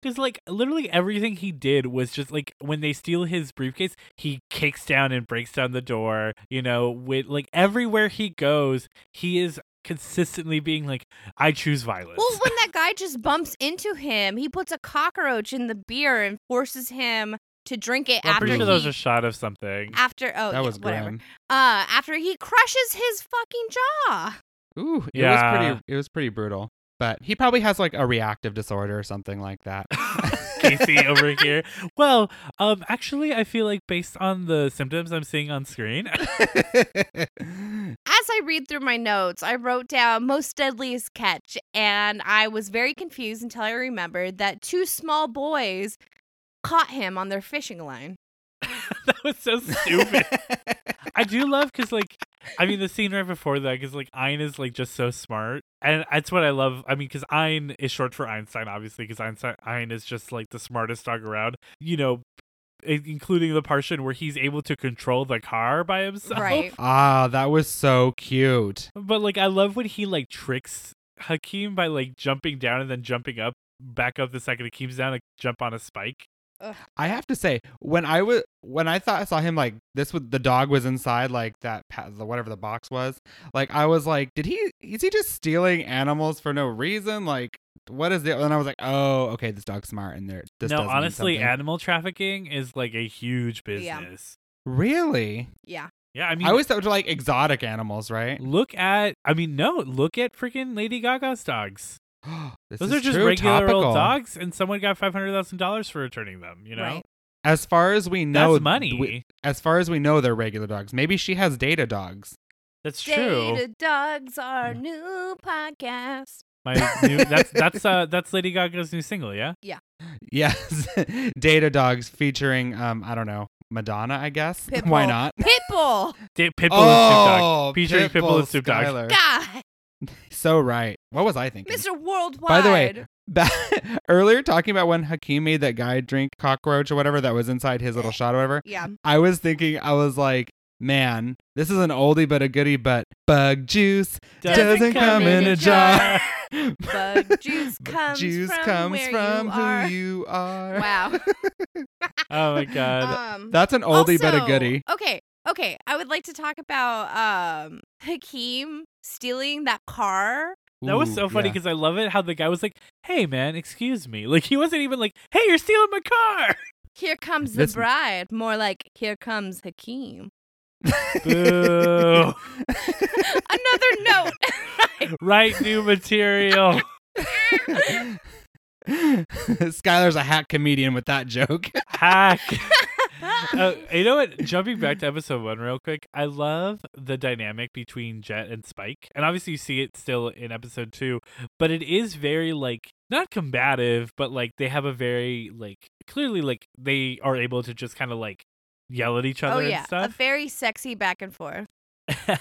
Because, like, literally everything he did was just, like, when they steal his briefcase, he kicks down and breaks down the door, you know, with, like, everywhere he goes, he is consistently being like, I choose violence. Well, when that guy just bumps into him, he puts a cockroach in the beer and forces him to drink it. Well, after I'm pretty sure that was a shot of something. After, oh, that was yeah, whatever. After he crushes his fucking jaw. Ooh, it was pretty brutal. But he probably has, like, a reactive disorder or something like that. Casey over here. Well, actually, I feel like based on the symptoms I'm seeing on screen. As I read through my notes, I wrote down most deadliest catch. And I was very confused until I remembered that two small boys caught him on their fishing line. That was so stupid. I do love because, like, I mean, the scene right before that, because, like, Ein is, like, just so smart. And that's what I love. I mean, because Ein is short for Einstein, obviously, because Ein is just, like, the smartest dog around, you know, including the portion where he's able to control the car by himself. Right. Ah, that was so cute. But, like, I love when he, like, tricks Hakeem by, like, jumping down and then jumping up, back up the second Hakeem's down, like, jump on a spike. Ugh. I have to say, when I saw him, like, this was, the dog was inside, like, that whatever the box was, like, I was like, is he just stealing animals for no reason? Like, what is it? And I was like, oh, okay, this dog's smart, and there. No, honestly, animal trafficking is, like, a huge business. Yeah. Really? Yeah. Yeah, I mean, I always thought it was, like, exotic animals, right? Look at freaking Lady Gaga's dogs. Those are just regular old dogs, and someone got $500,000 for returning them, you know? Right. As far as we know, that's money. As far as we know, they're regular dogs. Maybe she has data dogs. That's true. Data dogs are new podcast. That's Lady Gaga's new single, yeah? Yeah. Yes. Data dogs featuring I don't know, Madonna, I guess. Pitbull. Why not? Pitbull. Pitbull and Snoop Dogg. Featuring Pitbull and Snoop Dogg. God. So right. What was I thinking? Mr. Worldwide. By the way, earlier talking about when Hakeem made that guy drink cockroach or whatever that was inside his little shot or whatever. Yeah. I was thinking, I was like, man, this is an oldie but a goodie, but bug juice doesn't come in a jar. Bug juice comes from who you are. Wow. Oh my God. That's an oldie but a goodie. Okay, I would like to talk about Hakeem stealing that car. That was so funny because I love it how the guy was like, hey, man, excuse me. Like, he wasn't even like, hey, you're stealing my car. Here comes the bride. More like, here comes Hakeem. Boo. Another note. Right, new material. Skylar's a hack comedian with that joke. Hack. You know what? Jumping back to episode one real quick, I love the dynamic between Jet and Spike. And obviously you see it still in episode two, but it is very, like, not combative, but, like, they have a very, like, clearly, like, they are able to just kind of, like, yell at each other and stuff. Oh, yeah. A very sexy back and forth.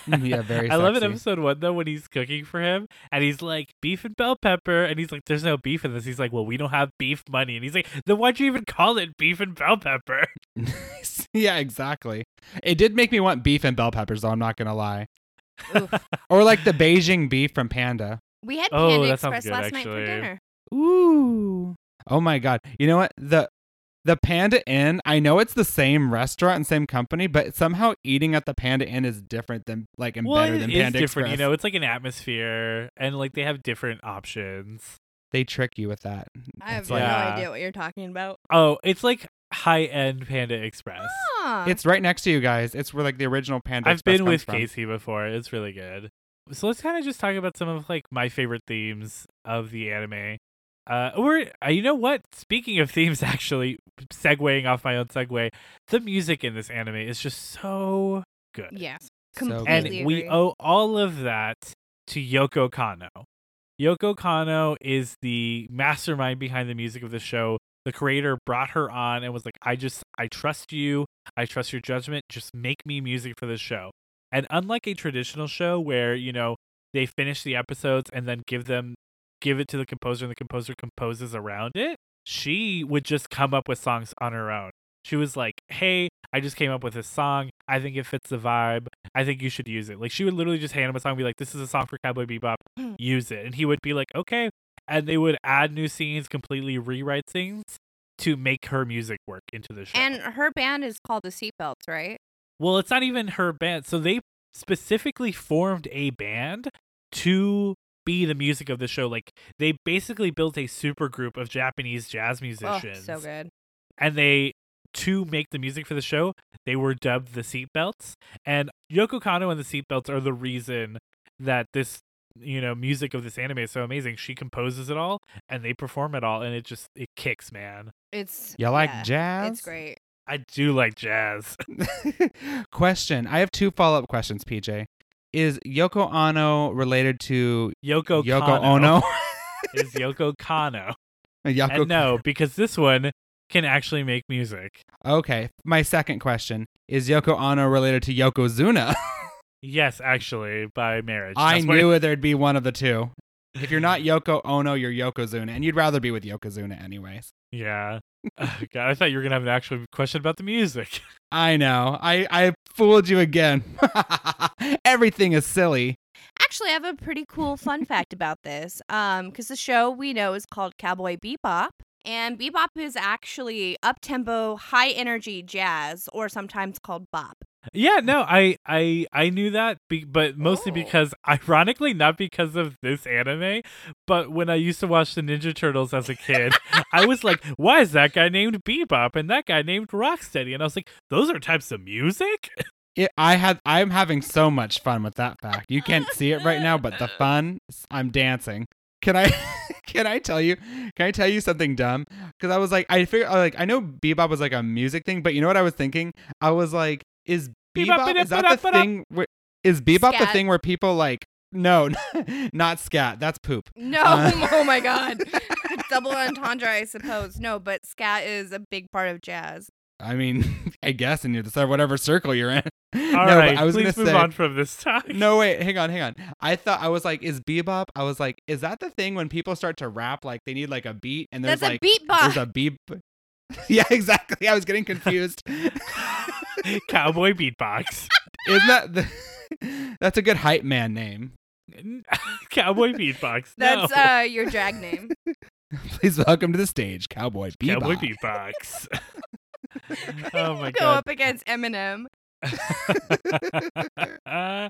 Yeah, very sexy. I love in episode one, though, when he's cooking for him, and he's like, beef and bell pepper, and he's like, there's no beef in this. He's like, well, we don't have beef money. And he's like, then why'd you even call it beef and bell pepper? Yeah, exactly. It did make me want beef and bell peppers, though, I'm not gonna lie. Or like the Beijing beef from Panda. We had Panda Express last night for dinner. Ooh. Oh my god. You know what? The Panda Inn, I know it's the same restaurant and same company, but somehow eating at the Panda Inn is different than, like, and better than Panda Express. You know, it's like an atmosphere, and, like, they have different options. They trick you with that. I have no idea what you're talking about. Oh, it's like high-end Panda Express. Ah. It's right next to you guys. It's where, like, the original Panda Express comes from. I've been with Casey before. It's really good. So let's kind of just talk about some of, like, my favorite themes of the anime. You know what? Speaking of themes, actually, segueing off my own segue, the music in this anime is just so good. Yeah, completely. And we owe all of that to Yoko Kanno. Yoko Kanno is the mastermind behind the music of the show. The creator brought her on and was like, I trust you. I trust your judgment. Just make me music for this show. And unlike a traditional show where, you know, they finish the episodes and then give it to the composer and the composer composes around it, she would just come up with songs on her own. She was like, hey, I just came up with this song. I think it fits the vibe. I think you should use it. Like, she would literally just hand him a song and be like, this is a song for Cowboy Bebop. Use it. And he would be like, okay. And they would add new scenes, completely rewrite things to make her music work into the show. And her band is called The Seatbelts, right? Well, it's not even her band. So they specifically formed a band to be the music of the show. Like, they basically built a super group of Japanese jazz musicians. Oh, so good. And they, to make the music for the show, they were dubbed the Seatbelts. And Yoko Kanno and the Seatbelts are the reason that this, you know, music of this anime is so amazing. She composes it all and they perform it all, and it kicks, man. You like jazz? It's great. I do like jazz. Question. I have two follow-up questions, PJ. Is Yoko Ono related to Yoko Ono? Is Yoko Kanno? And no, because this one can actually make music. Okay. My second question, is Yoko Ono related to Yokozuna? Yes, actually, by marriage. I knew there'd be one of the two. If you're not Yoko Ono, you're Yokozuna, and you'd rather be with Yokozuna anyways. Yeah. God, I thought you were going to have an actual question about the music. I know. I fooled you again. Everything is silly. Actually, I have a pretty cool fun fact about this. Because the show we know is called Cowboy Bebop. And bebop is actually up-tempo, high-energy jazz, or sometimes called bop. Yeah, no, I knew that, but mostly because, ironically, not because of this anime, but when I used to watch the Ninja Turtles as a kid, I was like, why is that guy named Bebop and that guy named Rocksteady? And I was like, those are types of music? I'm having so much fun with that fact. You can't see it right now, but the fun, I'm dancing. Can I tell you something dumb? Because I was like, I know Bebop was like a music thing, but you know what I was thinking? I was like, is Bebop is that the thing? Is Bebop the thing where people like? No, not scat. That's poop. No, oh my god, double entendre, I suppose. No, but scat is a big part of jazz. I mean, I guess in whatever circle you're in. All right, I was please move on from this talk. No, wait, hang on. I thought, I was like, is bebop? I was like, is that the thing when people start to rap, like they need like a beat? And there's like, there's a beat. Yeah, exactly. I was getting confused. Cowboy Beatbox. Isn't that that's a good hype man name. Cowboy Beatbox. No. That's your drag name. Please welcome to the stage, Cowboy Beatbox. Cowboy Beatbox. Oh my god. Go up against Eminem. I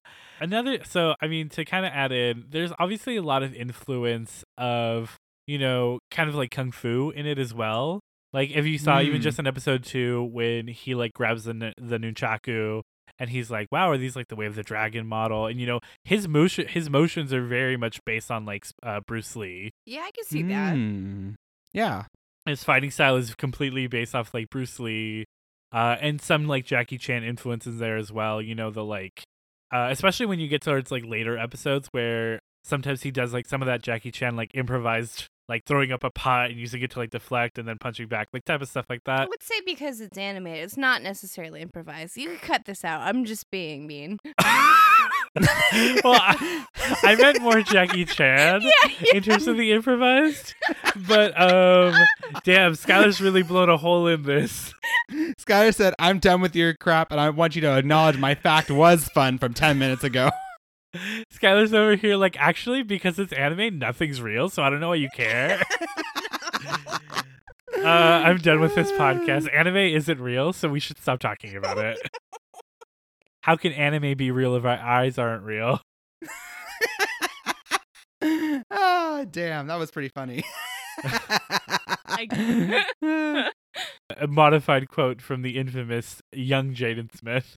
mean, to kind of add in, there's obviously a lot of influence of, you know, kind of like kung fu in it as well. Like, if you saw even just in episode 2 when he like grabs the nunchaku and he's like, wow, are these like the Way of the Dragon model? And, you know, his motions are very much based on like Bruce Lee. Yeah, I can see that. Yeah. His fighting style is completely based off like Bruce Lee. And some like Jackie Chan influences there as well. You know, the like, especially when you get towards like later episodes where sometimes he does like some of that Jackie Chan like improvised, like throwing up a pot and using it to like deflect and then punching back, like type of stuff like that. I would say because it's animated, it's not necessarily improvised. You could cut this out. I'm just being mean. Well, I meant more Jackie Chan in terms of the improvised, but damn, Skylar's really blown a hole in this. Skylar said, "I'm done with your crap, and I want you to acknowledge my fact was fun from 10 minutes ago." Skylar's over here like, actually, because it's anime, nothing's real, so I don't know why you care. I'm done with this podcast. Anime isn't real, so we should stop talking about it. How can anime be real if our eyes aren't real? Oh, damn. That was pretty funny. A modified quote from the infamous young Jaden Smith.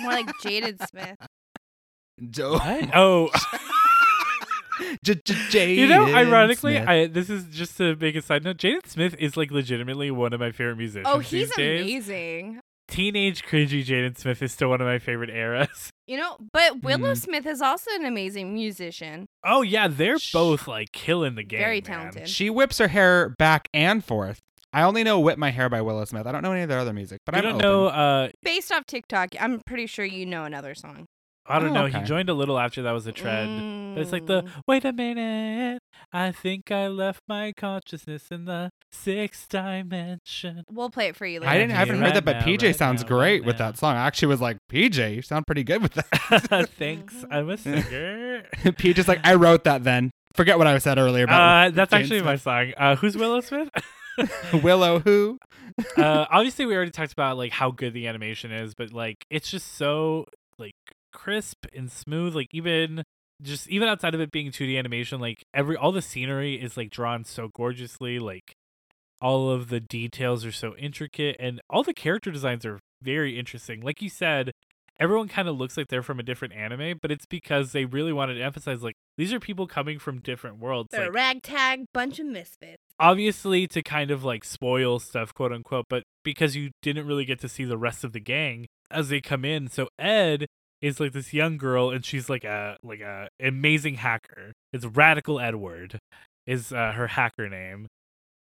More like Jaden Smith. Oh. Jaden, you know, ironically, this is just to make a side note, Jaden Smith is like legitimately one of my favorite musicians. Oh, he's amazing. Teenage cringy Jaden Smith is still one of my favorite eras. You know, but Willow Smith is also an amazing musician. Oh, yeah. They're both like killing the game. Very talented. Man. She whips her hair back and forth. I only know Whip My Hair by Willow Smith. I don't know any of their other music, but I don't know. Based off TikTok, I'm pretty sure you know another song. I don't know. Okay. He joined a little after that was a trend. But it's like the, wait a minute, I think I left my consciousness in the 6th dimension. We'll play it for you later. I haven't heard that, but PJ sounds great with that song. I actually was like, PJ, you sound pretty good with that. Thanks. I'm a singer. PJ's like, I wrote that then. Forget what I said earlier about that's James actually Smith. My song. Who's Willow Smith? Willow who? Obviously, we already talked about like how good the animation is, but like it's just so like crisp and smooth. Like even outside of it being 2D animation, like all the scenery is like drawn so gorgeously. Like all of the details are so intricate, and all the character designs are very interesting. Like you said, everyone kind of looks like they're from a different anime, but it's because they really wanted to emphasize like these are people coming from different worlds. They're like a ragtag bunch of misfits. Obviously to kind of like spoil stuff, quote unquote, but because you didn't really get to see the rest of the gang as they come in. So Ed is like this young girl, and she's like a amazing hacker. It's Radical Edward is her hacker name.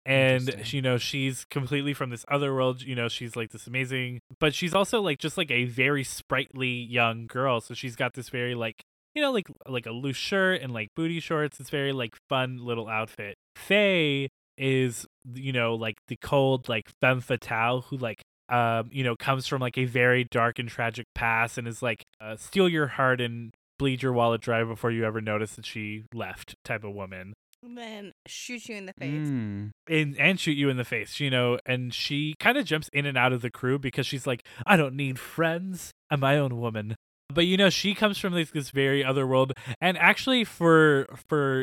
And, you know, she's completely from this other world. You know, she's like this amazing, but she's also like just like a very sprightly young girl. So she's got this very like, you know, like a loose shirt and like booty shorts. It's very like fun little outfit. Faye is, you know, like the cold, like femme fatale who like, you know, comes from like a very dark and tragic past and is like, steal your heart and bleed your wallet dry before you ever notice that she left type of woman. And then shoot you in the face. And shoot you in the face, you know. And she kind of jumps in and out of the crew because she's like, I don't need friends. I'm my own woman. But, you know, she comes from this very other world. And actually, for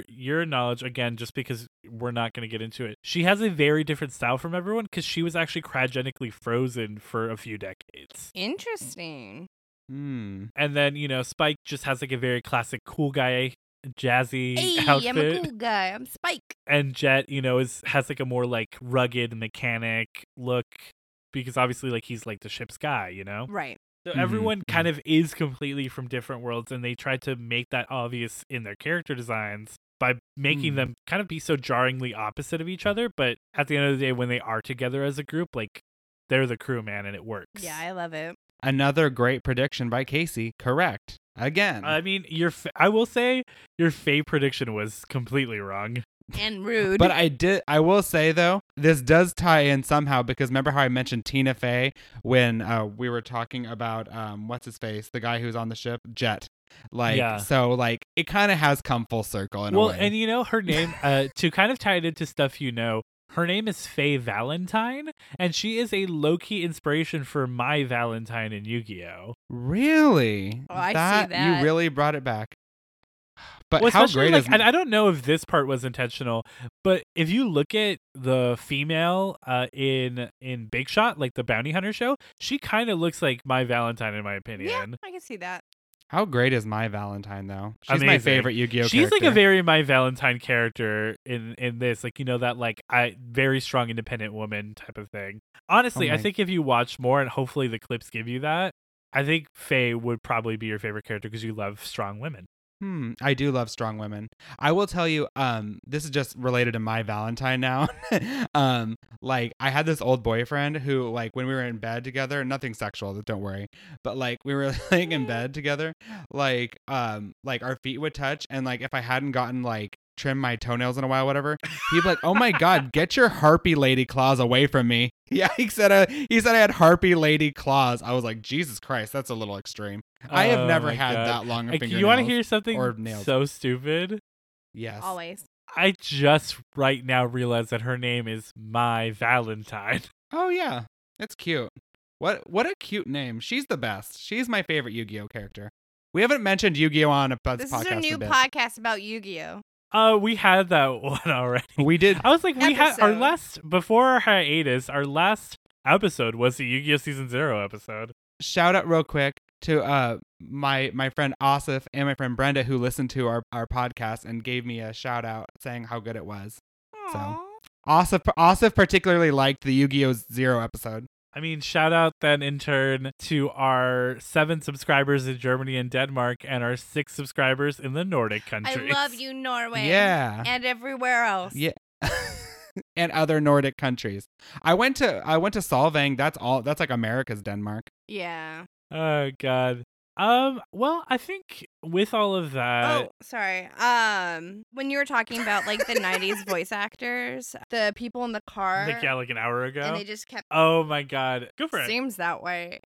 your knowledge, again, just because we're not going to get into it, she has a very different style from everyone because she was actually cryogenically frozen for a few decades. Interesting. And then, you know, Spike just has like a very classic cool guy jazzy outfit. I'm a cool guy. I'm Spike. And Jet, you know, has like a more like rugged mechanic look because obviously like he's like the ship's guy, you know? Right. So everyone kind of is completely from different worlds, and they tried to make that obvious in their character designs by making them kind of be so jarringly opposite of each other. But at the end of the day, when they are together as a group, like they're the crew, man, and it works. Yeah, I love it. Another great prediction by Casey. Correct. Again. I mean, I will say your Faye prediction was completely wrong. And rude. But I will say, though, this does tie in somehow, because remember how I mentioned Tina Fey when we were talking about, what's-his-face, the guy who's on the ship? Jet. Like, yeah. So, like, it kind of has come full circle in a way. Well, and you know, her name, to kind of tie it into stuff you know, her name is Faye Valentine, and she is a low-key inspiration for my Valentine in Yu-Gi-Oh! Really? Oh, I see that. You really brought it back. But well, how great is... And I don't know if this part was intentional, but if you look at the female in Big Shot, like the Bounty Hunter show, she kind of looks like my Valentine, in my opinion. Yeah, I can see that. How great is My Valentine, though? She's my favorite Yu-Gi-Oh! She's character. Like a very My Valentine character in this, like, you know, that like very strong independent woman type of thing. Honestly, I think if you watch more, and hopefully the clips give you that, I think Faye would probably be your favorite character because you love strong women. I do love strong women. I will tell you, this is just related to My Valentine now. Like, I had this old boyfriend who, like, when we were in bed together, nothing sexual, don't worry, but like we were like in bed together, like our feet would touch, and like if I hadn't gotten like trim my toenails in a while, whatever, he'd be like, "Oh my God, get your harpy lady claws away from me." Yeah, he said I had harpy lady claws. I was like, Jesus Christ, that's a little extreme. I have never had that long of fingernails. You want to hear something so stupid? Yes. Always. I just right now realized that her name is My Valentine. Oh yeah, that's cute. What a cute name. She's the best. She's my favorite Yu-Gi-Oh character. We haven't mentioned Yu-Gi-Oh on a podcast. This is a new podcast about Yu-Gi-Oh. We had that one already. We did. I was like, we had our last, before our hiatus, our last episode was the Yu-Gi-Oh! Season 0 episode. Shout out real quick to my friend Asif and my friend Brenda, who listened to our podcast and gave me a shout out saying how good it was. Aww. So Asif particularly liked the Yu-Gi-Oh! 0 episode. I mean, shout out then in turn to our 7 subscribers in Germany and Denmark and our 6 subscribers in the Nordic countries. I love you, Norway. Yeah. And everywhere else. Yeah. And other Nordic countries. I went to Solvang. That's like America's Denmark. Yeah. Oh God. Well, I think with all of that. Oh, sorry. When you were talking about like the 90s voice actors, the people in the car. Like, yeah, like an hour ago. And they just kept. Oh my God. Go for it. Seems that way.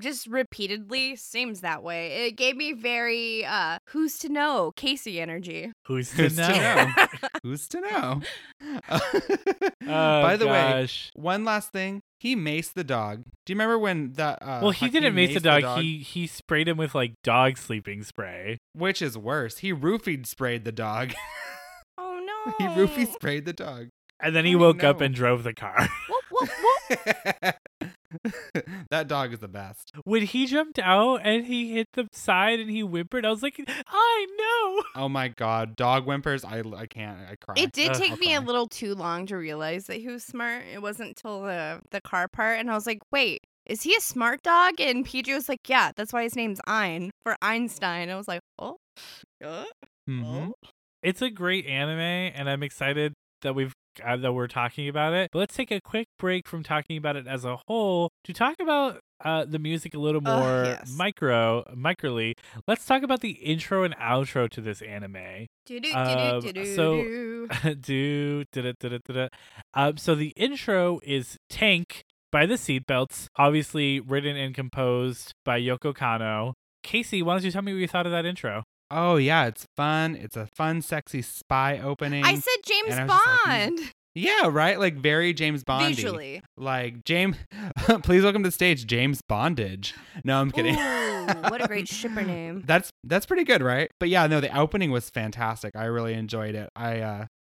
Just repeatedly seems that way. It gave me very who's to know Casey energy. Who's to know? By the way, one last thing. He maced the dog. Do you remember when that? Well, he didn't mace the dog. He sprayed him with like dog sleeping spray, which is worse. He roofied sprayed the dog. Oh no! He roofie sprayed the dog, and then he woke up and drove the car. Whoop, whoop, whoop. That dog is the best. When he jumped out and he hit the side and he whimpered, I was like, I know. Oh my God, dog whimpers! I can't. I cry. It did take me a little too long to realize that he was smart. It wasn't till the car part, and I was like, wait, is he a smart dog? And PJ was like, yeah, that's why his name's Ein for Einstein. I was like, It's a great anime, and I'm excited that we're talking about it. But let's take a quick break from talking about it as a whole to talk about the music a little more microly. Let's talk about the intro and outro to this anime. So the intro is Tank by The Seatbelts, obviously written and composed by Yoko Kanno. Casey, why don't you tell me what you thought of that intro? Oh, yeah, it's fun. It's a fun, sexy spy opening. I said James Bond. Like, yeah, right? Like, very James Bond-y. Visually. Like, James, please welcome to the stage, James Bondage. No, I'm kidding. Ooh, what a great shipper name. That's pretty good, right? But yeah, no, the opening was fantastic. I really enjoyed it.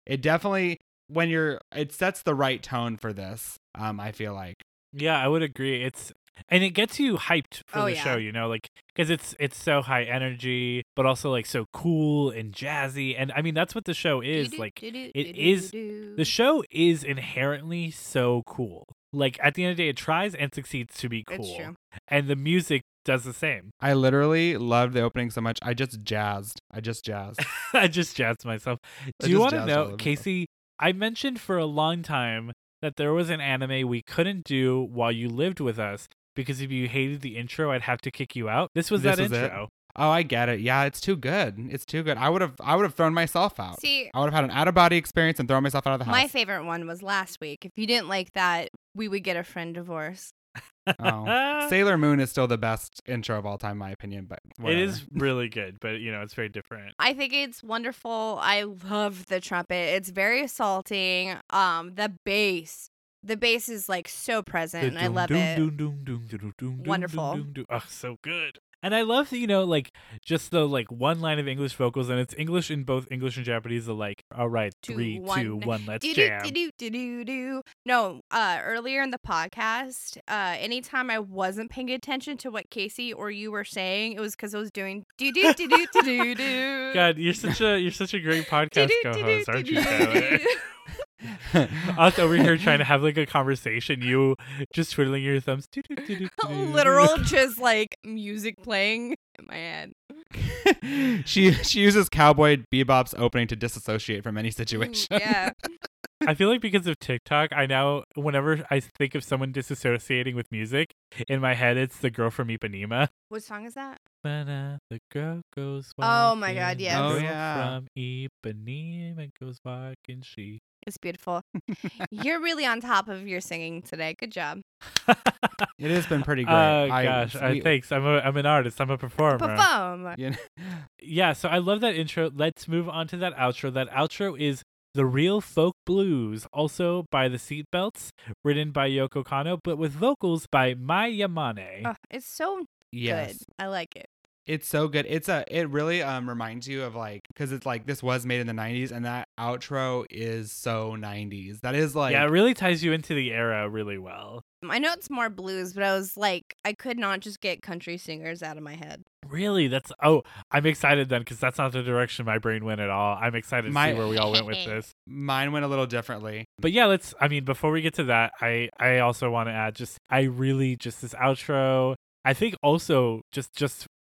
It definitely, it sets the right tone for this, I feel like. Yeah, I would agree. And it gets you hyped for the show, you know, like, because it's so high energy, but also like so cool and jazzy. And I mean, that's what the show is. Like, the show is inherently so cool. Like, at the end of the day, it tries and succeeds to be cool. It's true. And the music does the same. I literally loved the opening so much. I just jazzed. I just jazzed myself. Do you want to know, Casey, I mentioned for a long time that there was an anime we couldn't do while you lived with us, because if you hated the intro, I'd have to kick you out. This was intro. It. Oh, I get it. Yeah, it's too good. It's too good. I would have thrown myself out. See, I would have had an out-of-body experience and thrown myself out of the house. My favorite one was last week. If you didn't like that, we would get a friend divorce. Oh. Sailor Moon is still the best intro of all time, in my opinion, but whatever. It is really good, but you know, it's very different. I think it's wonderful. I love the trumpet. It's very assaulting. The bass is like so present, and I love it. Wonderful. Oh, so good. And I love, you know, like just the like one line of English vocals, and it's English in both English and Japanese. The like, all right, three, two, one, let's jam. No, earlier in the podcast, anytime I wasn't paying attention to what Casey or you were saying, it was because I was doing do. God, you're such a great podcast co-host, aren't you, Tyler? Us over here trying to have like a conversation, you just twiddling your thumbs. Literal just like music playing in my head. She uses Cowboy Bebop's opening to disassociate from any situation. Yeah. I feel like because of TikTok, I now, whenever I think of someone disassociating with music, in my head it's the girl from Ipanema. What song is that? The girl goes walking. Oh my god, yes. Oh, yeah. From Ipanema goes walking, she. It's beautiful. You're really on top of your singing today. Good job. It has been pretty great. Thanks. I'm an artist. I'm a performer. Yeah, so I love that intro. Let's move on to that outro. That outro is The Real Folk Blues, also by The Seatbelts, written by Yoko Kanno, but with vocals by Mai Yamane. Oh, it's so good. I like it. It's so good. It really reminds you of like, because it's like this was made in the 90s, and that outro is so 90s. That is like, yeah, it really ties you into the era really well. I know it's more blues, but I was like, I could not just get country singers out of my head. Really? I'm excited then, because that's not the direction my brain went at all. I'm excited to see where we all went with this. Mine went a little differently. But yeah, before we get to that, I also want to add just this outro. I think also just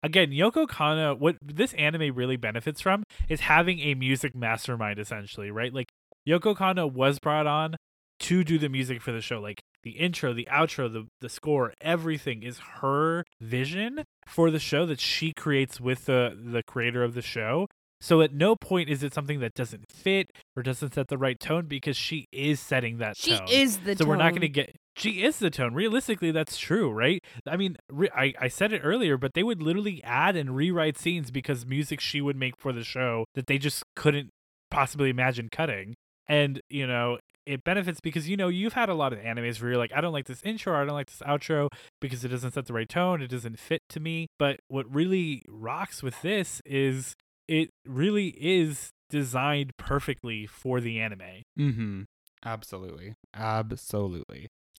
again, Yoko Kanno, what this anime really benefits from is having a music mastermind, essentially, right? Like Yoko Kanno was brought on to do the music for the show. Like the intro, the outro, the score, everything is her vision for the show that she creates with the creator of the show. So at no point is it something that doesn't fit or doesn't set the right tone, because she is setting that tone. She is the tone. So we're not going to get... She is the tone. Realistically, that's true, right? I mean, I said it earlier, but they would literally add and rewrite scenes because music she would make for the show that they just couldn't possibly imagine cutting. And, you know, it benefits because, you know, you've had a lot of animes where you're like, I don't like this intro, or I don't like this outro because it doesn't set the right tone. It doesn't fit to me. But what really rocks with this is it really is designed perfectly for the anime. Mm-hmm. Absolutely.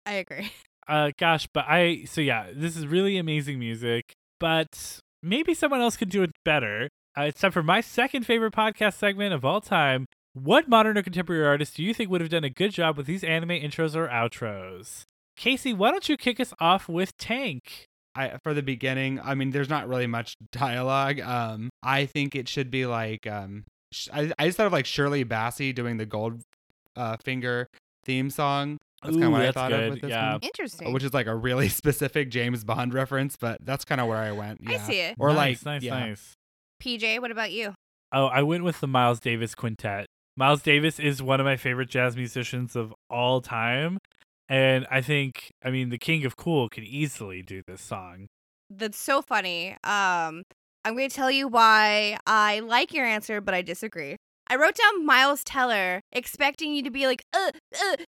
I agree. This is really amazing music, but maybe someone else could do it better. It's time for my second favorite podcast segment of all time. What modern or contemporary artist do you think would have done a good job with these anime intros or outros? Casey, why don't you kick us off with Tank? For the beginning, I mean, there's not really much dialogue. I think it should be like, I just thought of like Shirley Bassey doing the Goldfinger theme song. That's kind of what I thought of with this one. Interesting. Which is like a really specific James Bond reference, but that's kind of where I went. Yeah. I see it. Or nice. PJ, what about you? Oh, I went with the Miles Davis Quintet. Miles Davis is one of my favorite jazz musicians of all time. And I think, I mean, the King of Cool could easily do this song. That's so funny. I'm going to tell you why I like your answer, but I disagree. I wrote down Miles Teller, expecting you to be like,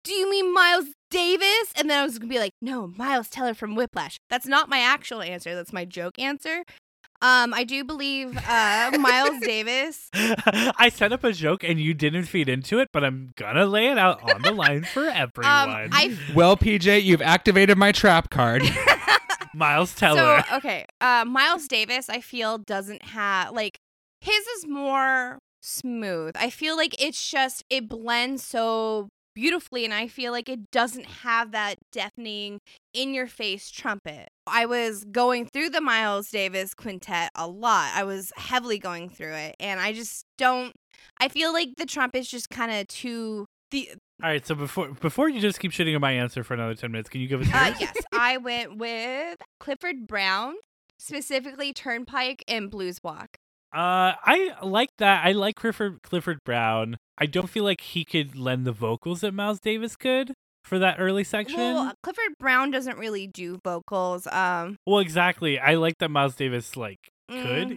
do you mean Miles Davis? And then I was going to be like, no, Miles Teller from Whiplash. That's not my actual answer. That's my joke answer. I do believe Miles Davis. I set up a joke and you didn't feed into it, but I'm going to lay it out on the line for everyone. Well, PJ, you've activated my trap card. Miles Teller. So, okay. Miles Davis, I feel, doesn't have, like, his is more... smooth. I feel like it's just, it blends so beautifully, and I feel like it doesn't have that deafening in your face trumpet. I was going through the Miles Davis Quintet a lot. I was heavily going through it, and I feel like the trumpet's just kind of All right, so before you just keep shitting on my answer for another 10 minutes, can you give us yours? Yes, I went with Clifford Brown, specifically Turnpike and Blues Walk. I like that. I like Clifford Brown. I don't feel like he could lend the vocals that Miles Davis could for that early section. Well, Clifford Brown doesn't really do vocals. Well, exactly. I like that Miles Davis could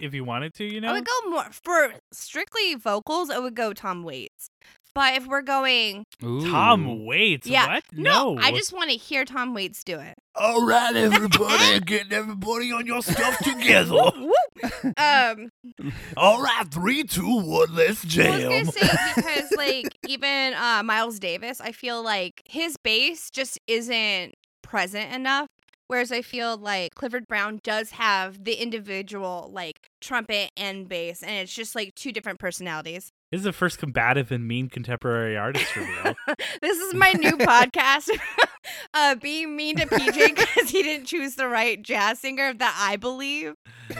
if he wanted to, you know? I would go more for strictly vocals. I would go Tom Waits. But if we're going... Ooh. Tom Waits, yeah. What? No. I just want to hear Tom Waits do it. All right, everybody, get everybody on your stuff together. All right, 3, 2, 1, let's jam. I was gonna say because, like, even Miles Davis, I feel like his bass just isn't present enough. Whereas I feel like Clifford Brown does have the individual, like, trumpet and bass, and it's just like two different personalities. This is the first combative and mean contemporary artist reveal. This is my new podcast. Being mean to PJ because he didn't choose the right jazz singer that I believe.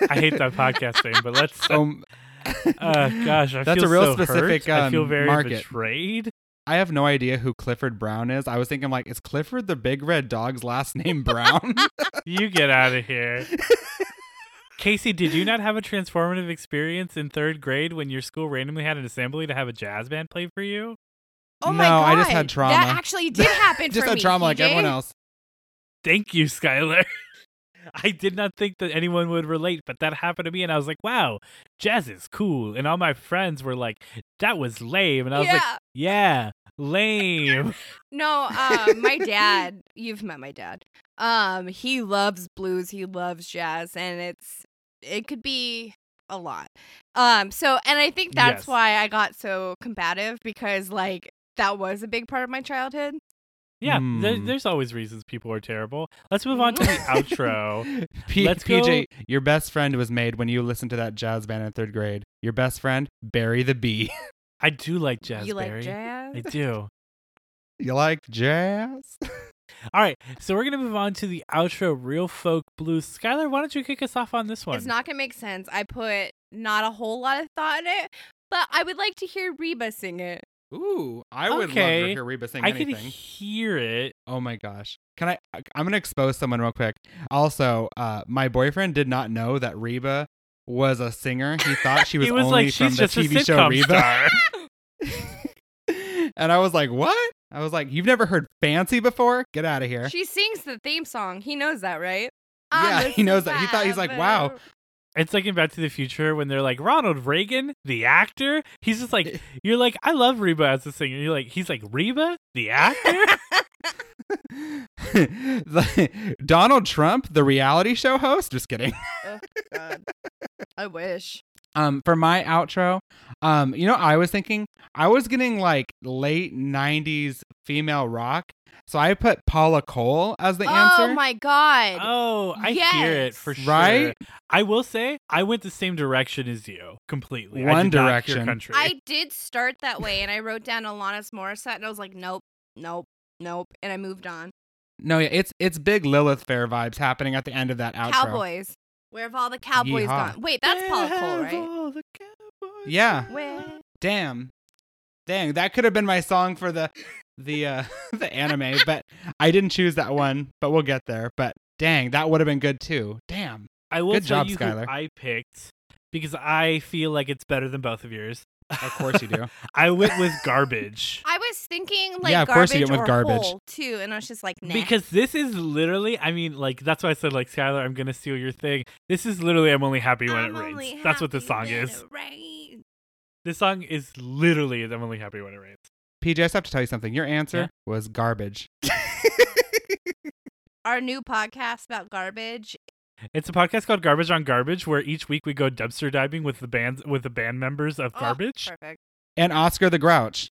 I hate that podcast thing, but let's... gosh, I that's feel a real so specific, hurt. I feel very market. Betrayed. I have no idea who Clifford Brown is. I was thinking, like, is Clifford the big red dog's last name Brown? You get out of here. Casey, did you not have a transformative experience in 3rd grade when your school randomly had an assembly to have a jazz band play for you? Oh my God. No, I just had trauma. That actually did happen for me. Just had trauma like everyone else. Thank you, Skylar. I did not think that anyone would relate, but that happened to me, and I was like, wow, jazz is cool. And all my friends were like, that was lame. And I was like, yeah, lame. No, my dad, you've met my dad. He loves blues. He loves jazz, and it could be a lot. And I think that's why I got so combative, because, like, that was a big part of my childhood. Yeah, there's always reasons people are terrible. Let's move on to the outro. Let's go. PJ, your best friend was made when you listened to that jazz band in 3rd grade. Your best friend, Barry the Bee. I do like jazz, you Barry. You like jazz? I do. You like jazz? All right, so we're going to move on to the outro, Real Folk Blues. Skylar, why don't you kick us off on this one? It's not going to make sense. I put not a whole lot of thought in it, but I would like to hear Reba sing it. Ooh, I would love to hear Reba sing anything. I can hear it. Oh, my gosh. I'm going to expose someone real quick. Also, my boyfriend did not know that Reba was a singer. He thought she was, only like, from the TV show Reba. And I was like, what? I was like, you've never heard Fancy before? Get out of here. She sings the theme song. He knows that, right? Yeah, he knows that. He thought, he's like, wow. It's like in Back to the Future when they're like, Ronald Reagan, the actor. He's just like, you're like, I love Reba as a singer. You're like, he's like, Reba, the actor? Donald Trump, the reality show host? Just kidding. Oh, God. I wish. For my outro, you know, I was thinking I was getting like late 90s female rock. So I put Paula Cole as the answer. Oh, my God. Oh, I hear it for sure. Right? I will say I went the same direction as you completely. One direction. I did start that way, and I wrote down Alanis Morissette, and I was like, nope, nope, nope. And I moved on. No, yeah, it's big Lilith Fair vibes happening at the end of that outro. Cowboys. Where have all the cowboys gone? Wait, that's Paula Cole, right? All the cowboys gone? Damn. Dang, that could have been my song for the anime, but I didn't choose that one, but we'll get there. But dang, that would have been good too. Damn. I will tell you Skylar. Who I picked because I feel like it's better than both of yours. Of course you do. I went with Garbage. I was thinking like yeah, of Garbage course you went with or Garbage. Hole too, and I was just like, nah. Because this is literally, I mean, like that's why I said like Skylar, I'm gonna steal your thing. This is literally I'm only happy when I'm it rains. That's what this song is. This song is literally I'm only happy when it rains. PJ, I just have to tell you something. Your answer was Garbage. Our new podcast about garbage. It's a podcast called Garbage on Garbage, where each week we go dumpster diving with the band members of Garbage. Perfect. And Oscar the Grouch.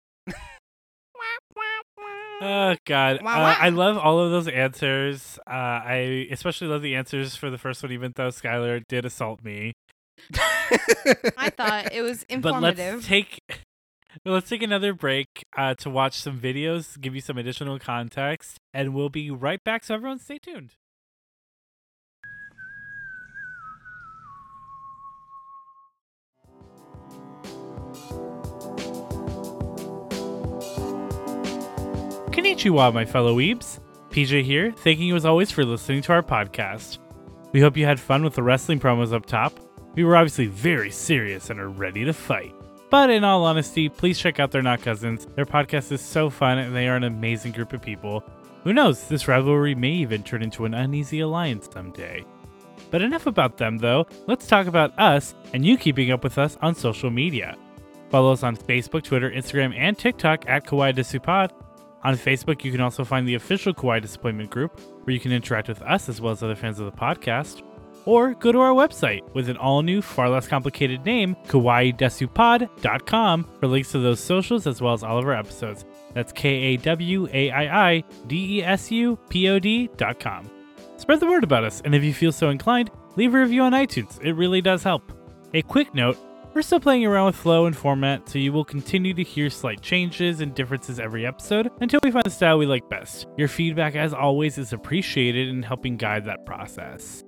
Oh, God. I love all of those answers. I especially love the answers for the first one, even though Skylar did assault me. I thought it was informative. But let's take another break to watch some videos, give you some additional context, and we'll be right back. So everyone stay tuned. Konnichiwa, my fellow weebs. PJ here, thanking you as always for listening to our podcast. We hope you had fun with the wrestling promos up top. We were obviously very serious and are ready to fight. But in all honesty, please check out They're Not Cousins. Their podcast is so fun, and they are an amazing group of people. Who knows, this rivalry may even turn into an uneasy alliance someday. But enough about them, though. Let's talk about us and you keeping up with us on social media. Follow us on Facebook, Twitter, Instagram, and TikTok at Kawaii Disupod. On Facebook, you can also find the official Kawaii Disappointment group, where you can interact with us as well as other fans of the podcast. Or go to our website with an all-new, far less complicated name, kawaidesupod.com, for links to those socials as well as all of our episodes. That's KAWAIIDESUPOD.com. Spread the word about us, and if you feel so inclined, leave a review on iTunes. It really does help. A quick note, we're still playing around with flow and format, so you will continue to hear slight changes and differences every episode until we find the style we like best. Your feedback, as always, is appreciated in helping guide that process.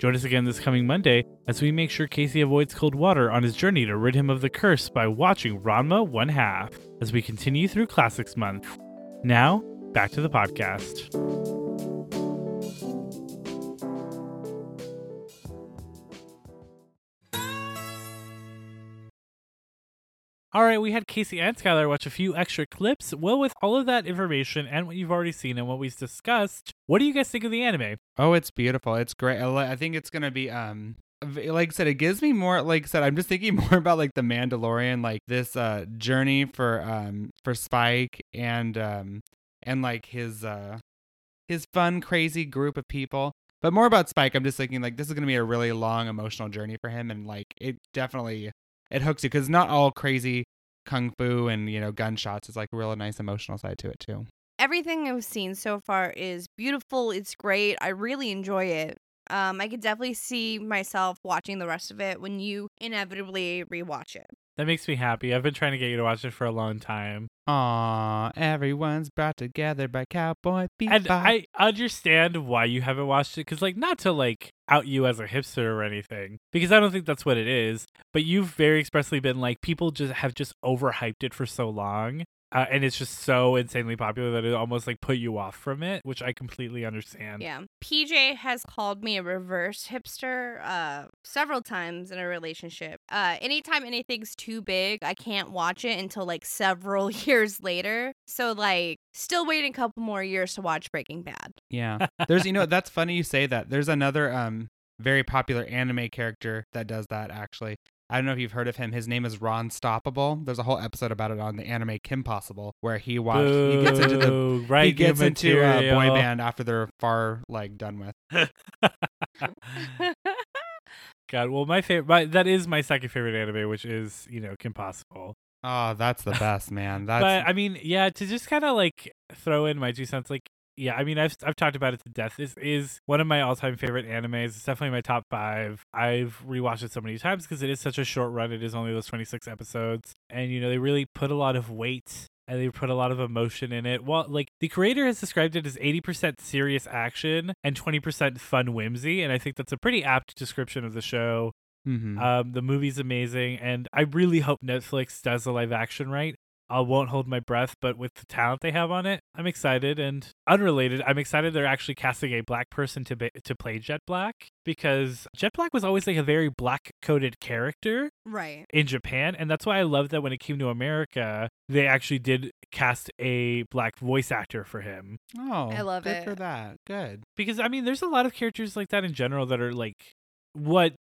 Join us again this coming Monday as we make sure Casey avoids cold water on his journey to rid him of the curse by watching Ranma 1/2 as we continue through Classics Month. Now, back to the podcast. All right, we had Casey and Skylar watch a few extra clips. Well, with all of that information and what you've already seen and what we've discussed, what do you guys think of the anime? Oh, it's beautiful. It's great. I think it's going to be, like I said, it gives me more, like I said, I'm just thinking more about like The Mandalorian, like this journey for Spike and like his fun, crazy group of people. But more about Spike, I'm just thinking like this is going to be a really long emotional journey for him, and like it definitely... It hooks you because not all crazy kung fu and, you know, gunshots is like a real nice emotional side to it, too. Everything I've seen so far is beautiful. It's great. I really enjoy it. I could definitely see myself watching the rest of it when you inevitably rewatch it. That makes me happy. I've been trying to get you to watch it for a long time. Aww, everyone's brought together by Cowboy Bebop. And I understand why you haven't watched it, because, like, not to, like, out you as a hipster or anything, because I don't think that's what it is, but you've very expressly been like, people just have just overhyped it for so long, and it's just so insanely popular that it almost, like, put you off from it, which I completely understand. Yeah. PJ has called me a reverse hipster several times in a relationship. Anytime anything's too big, I can't watch it until like several years later. So like still waiting a couple more years to watch Breaking Bad. Yeah. There's, you know, that's funny you say that. There's another very popular anime character that does that, actually. I don't know if you've heard of him. His name is Ron Stoppable. There's a whole episode about it on the anime Kim Possible, where he gets into a boy band after they're far like done with. God, well, that is my second favorite anime, which is, you know, Kim Possible. Oh, that's the best, man. But I mean, yeah, to just kind of like throw in my two cents, like. Yeah, I mean, I've talked about it to death. This is one of my all-time favorite animes. It's definitely my top 5. I've rewatched it so many times because it is such a short run. It is only those 26 episodes. And, you know, they really put a lot of weight and they put a lot of emotion in it. Well, like, the creator has described it as 80% serious action and 20% fun whimsy. And I think that's a pretty apt description of the show. Mm-hmm. The movie's amazing. And I really hope Netflix does the live action right. I won't hold my breath, but with the talent they have on it, I'm excited. And unrelated, I'm excited they're actually casting a black person to play Jet Black, because Jet Black was always like a very black-coded character right in Japan. And that's why I love that when it came to America, they actually did cast a black voice actor for him. Oh, I love it. Good for that. Good. Because, I mean, there's a lot of characters like that in general that are like... what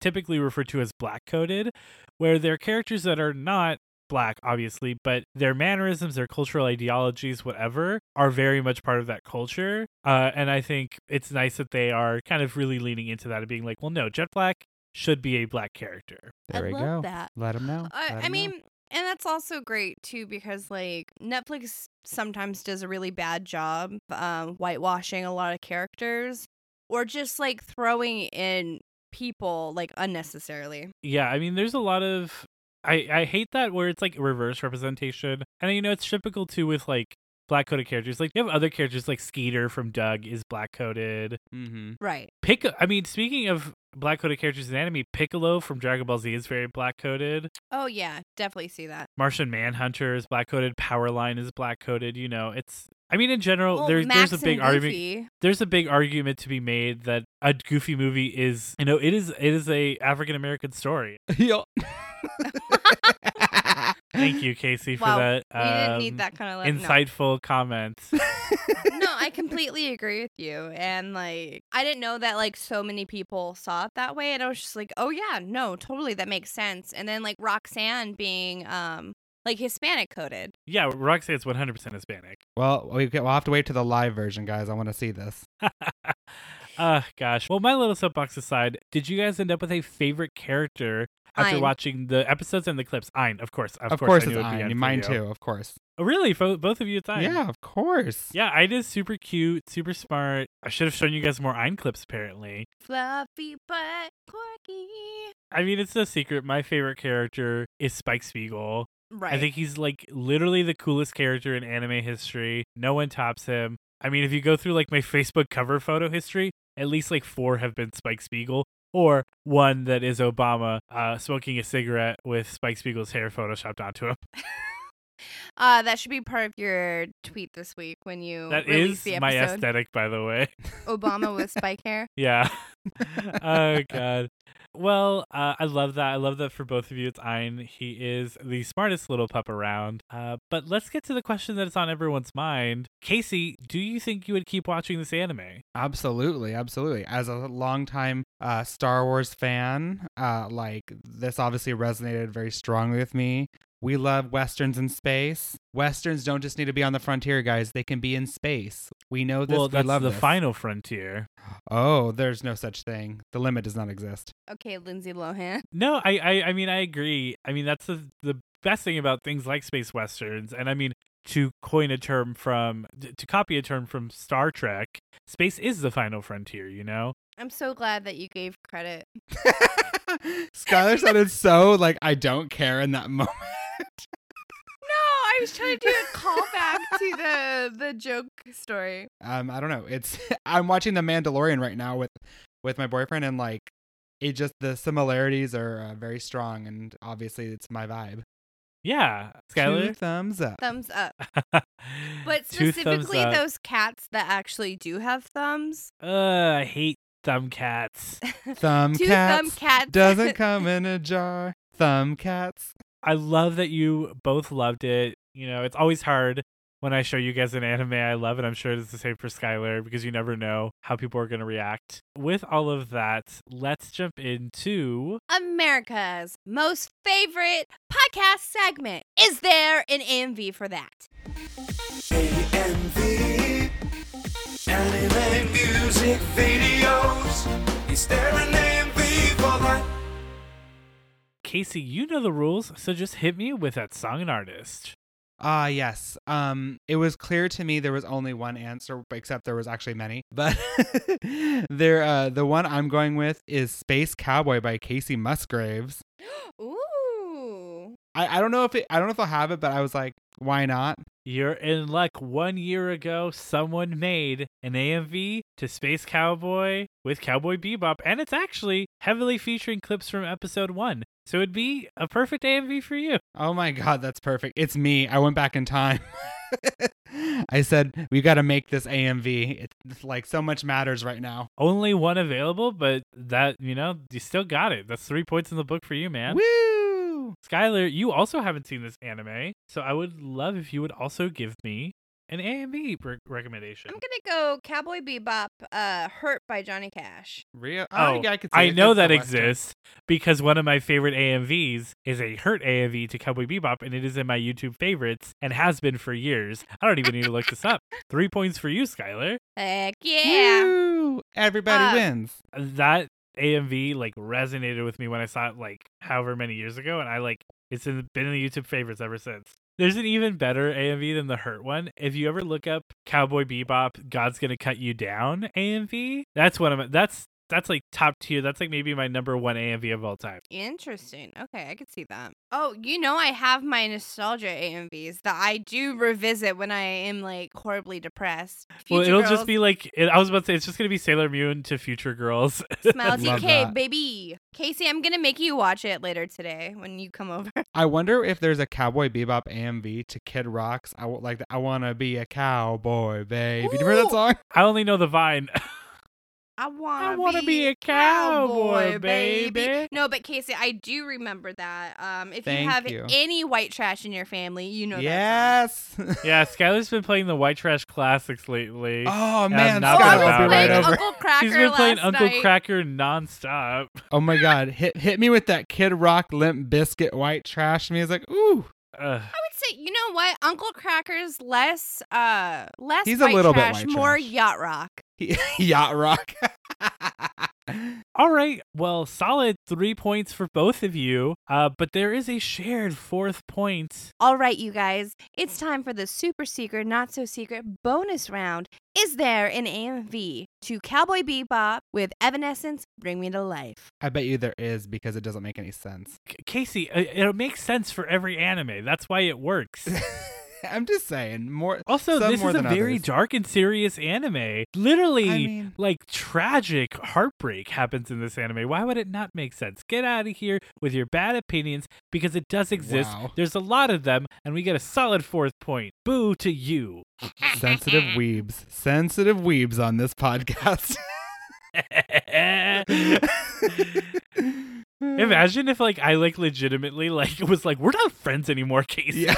typically referred to as black-coded, where they're characters that are not black, obviously, but their mannerisms, their cultural ideologies, whatever, are very much part of that culture. And I think it's nice that they are kind of really leaning into that and being like, well, no, Jet Black should be a black character. There we go. That. Let them know. And that's also great, too, because like Netflix sometimes does a really bad job whitewashing a lot of characters or just like throwing in people like unnecessarily. Yeah, I mean, there's a lot of I hate that where it's like reverse representation. And, you know, it's typical too with like black-coded characters. Like you have other characters like Skeeter from Doug is black-coded. Mm-hmm. Right. Speaking of black-coded characters in anime, Piccolo from Dragon Ball Z is very black-coded. Oh, yeah. Definitely see that. Martian Manhunter is black-coded. Powerline is black-coded. You know, it's... I mean, in general, there's a big argument to be made that a Goofy movie is, you know, it is a African American story. Yo. Thank you, Casey, for that. We didn't need that kind of insightful comments. No, I completely agree with you. And I didn't know that so many people saw it that way. And I was just like, oh yeah, no, totally, that makes sense. And then Roxanne being Hispanic coded. Yeah, Roxanne's 100% Hispanic. Well, we'll have to wait to the live version, guys. I want to see this. Gosh. Well, my little soapbox aside, did you guys end up with a favorite character after watching the episodes and the clips? Ein, of course. Of course it's Ein. Mine too, of course. Oh, really? For both of you, it's Ein? Yeah, of course. Yeah, Ein is super cute, super smart. I should have shown you guys more Ein clips, apparently. Fluffy but quirky. I mean, it's no secret. My favorite character is Spike Spiegel. Right. I think he's literally the coolest character in anime history. No one tops him. I mean, if you go through my Facebook cover photo history, at least 4 have been Spike Spiegel, or one that is Obama smoking a cigarette with Spike Spiegel's hair photoshopped onto him. That should be part of your tweet this week when you release the episode. That is my aesthetic, by the way. Obama with spike hair? Yeah. Oh, God. Well, I love that. I love that for both of you. It's Ein. He is the smartest little pup around. But let's get to the question that is on everyone's mind. Casey, do you think you would keep watching this anime? Absolutely. Absolutely. As a longtime Star Wars fan, this obviously resonated very strongly with me. We love Westerns in space. Westerns don't just need to be on the frontier, guys. They can be in space. We know this. Well, that's the final frontier. Oh, there's no such thing. The limit does not exist. Okay, Lindsay Lohan. No, I mean, I agree. I mean, that's the best thing about things like space Westerns. And I mean, to copy a term from Star Trek, space is the final frontier, you know? I'm so glad that you gave credit. Skylar sounded so I don't care in that moment. No, I was trying to do a callback to the joke story. I don't know. I'm watching The Mandalorian right now with my boyfriend, and it just, the similarities are very strong, and obviously it's my vibe. Yeah, Skylar, thumbs up. But specifically those cats that actually do have thumbs. I hate thumb cats. Thumb cats doesn't come in a jar. Thumb cats. I love that you both loved it. You know, it's always hard when I show you guys an anime I love, and I'm sure it's the same for Skylar, because you never know how people are going to react. With all of that, let's jump into America's most favorite podcast segment. Is there an AMV for that? AMV, anime music videos. Is there an AMV for that? Casey, you know the rules, so just hit me with that song and artist. Yes. It was clear to me there was only one answer, except there was actually many. But the one I'm going with is Space Cowboy by Casey Musgraves. Ooh. I don't know if they'll have it, but I was like, why not? You're in luck. 1 year ago, someone made an AMV to Space Cowboy with Cowboy Bebop, and it's actually heavily featuring clips from episode 1. So it'd be a perfect AMV for you. Oh my God, that's perfect. It's me. I went back in time. I said, we got to make this AMV. It's so much matters right now. Only one available, but that, you still got it. That's 3 points in the book for you, man. Woo! Skylar, you also haven't seen this anime, so I would love if you would also give me an AMV recommendation. I'm going to go Cowboy Bebop, Hurt by Johnny Cash. Real? Oh, yeah, I know that exists because one of my favorite AMVs is a Hurt AMV to Cowboy Bebop, and it is in my YouTube favorites and has been for years. I don't even need to look this up. 3 points for you, Skylar. Heck yeah. Woo! Everybody wins. That AMV resonated with me when I saw it however many years ago, and I it's been in the YouTube favorites ever since. There's an even better AMV than the Hurt one. If you ever look up Cowboy Bebop, God's Gonna Cut You Down AMV, that's one of my, that's top tier. That's maybe my number one AMV of all time. Interesting. Okay, I could see that. Oh, I have my nostalgia AMVs that I do revisit when I am horribly depressed. Future Girls. It'll just be I was about to say, it's just going to be Sailor Moon to Future Girls. Smile TK, baby. Casey, I'm going to make you watch it later today when you come over. I wonder if there's a Cowboy Bebop AMV to Kid Rock's. I want to be a cowboy, babe. Ooh. You remember that song? I only know the Vine. I want to be a cowboy, baby. No, but Casey, I do remember that. If you have any white trash in your family, you know that. Yes. Yeah, Skylar's been playing the white trash classics lately. Oh, man. She's been playing Uncle Cracker nonstop. Oh, my God. Hit me with that Kid Rock, Limp Bizkit, white trash. Me is like, ooh. I would say, you know what? Uncle Cracker's less white trash, more yacht rock. Yacht rock. All right. Well, solid 3 points for both of you. But there is a shared fourth point. All right, you guys. It's time for the super secret, not so secret bonus round. Is there an AMV to Cowboy Bebop with Evanescence, Bring Me to Life? I bet you there is, because it doesn't make any sense. Casey, it makes sense for every anime. That's why it works. I'm just saying. This is a very dark and serious anime. Literally, tragic heartbreak happens in this anime. Why would it not make sense? Get out of here with your bad opinions, because it does exist. Wow. There's a lot of them, and we get a solid fourth point. Boo to you. Sensitive weebs. Sensitive weebs on this podcast. Imagine if I legitimately we're not friends anymore, Casey. Yeah.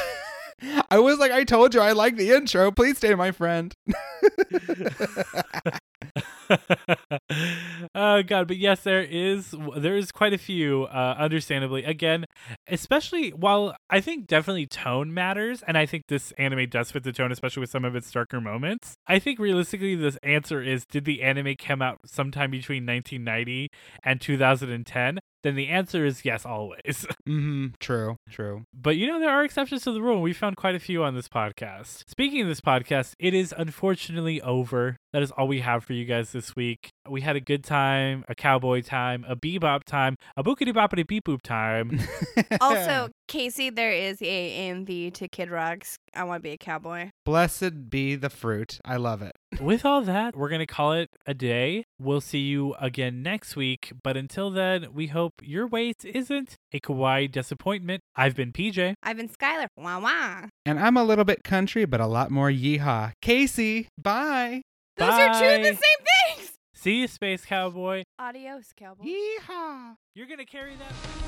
I was like, I told you I like the intro. Please stay my friend. Oh, God. But yes, there is quite a few, understandably. Again, especially while I think definitely tone matters, and I think this anime does fit the tone, especially with some of its darker moments. I think realistically, this answer is, did the anime come out sometime between 1990 and 2010? Then the answer is yes, always. Mm-hmm. True. But there are exceptions to the rule. We found quite a few on this podcast. Speaking of this podcast, it is unfortunately over. That is all we have for you guys this week. We had a good time, a cowboy time, a bebop time, a boopity boppity beep boop time. Also, Casey, there is a AMV to Kid Rock's I Want to Be a Cowboy. Blessed be the fruit. I love it. With all that, we're going to call it a day. We'll see you again next week. But until then, we hope your wait isn't a kawaii disappointment. I've been PJ. I've been Skylar. Wah wah. And I'm a little bit country, but a lot more yeehaw. Casey, bye. Those are two of the same things. See you, Space Cowboy. Adios, Cowboy. Yeehaw. You're going to carry that...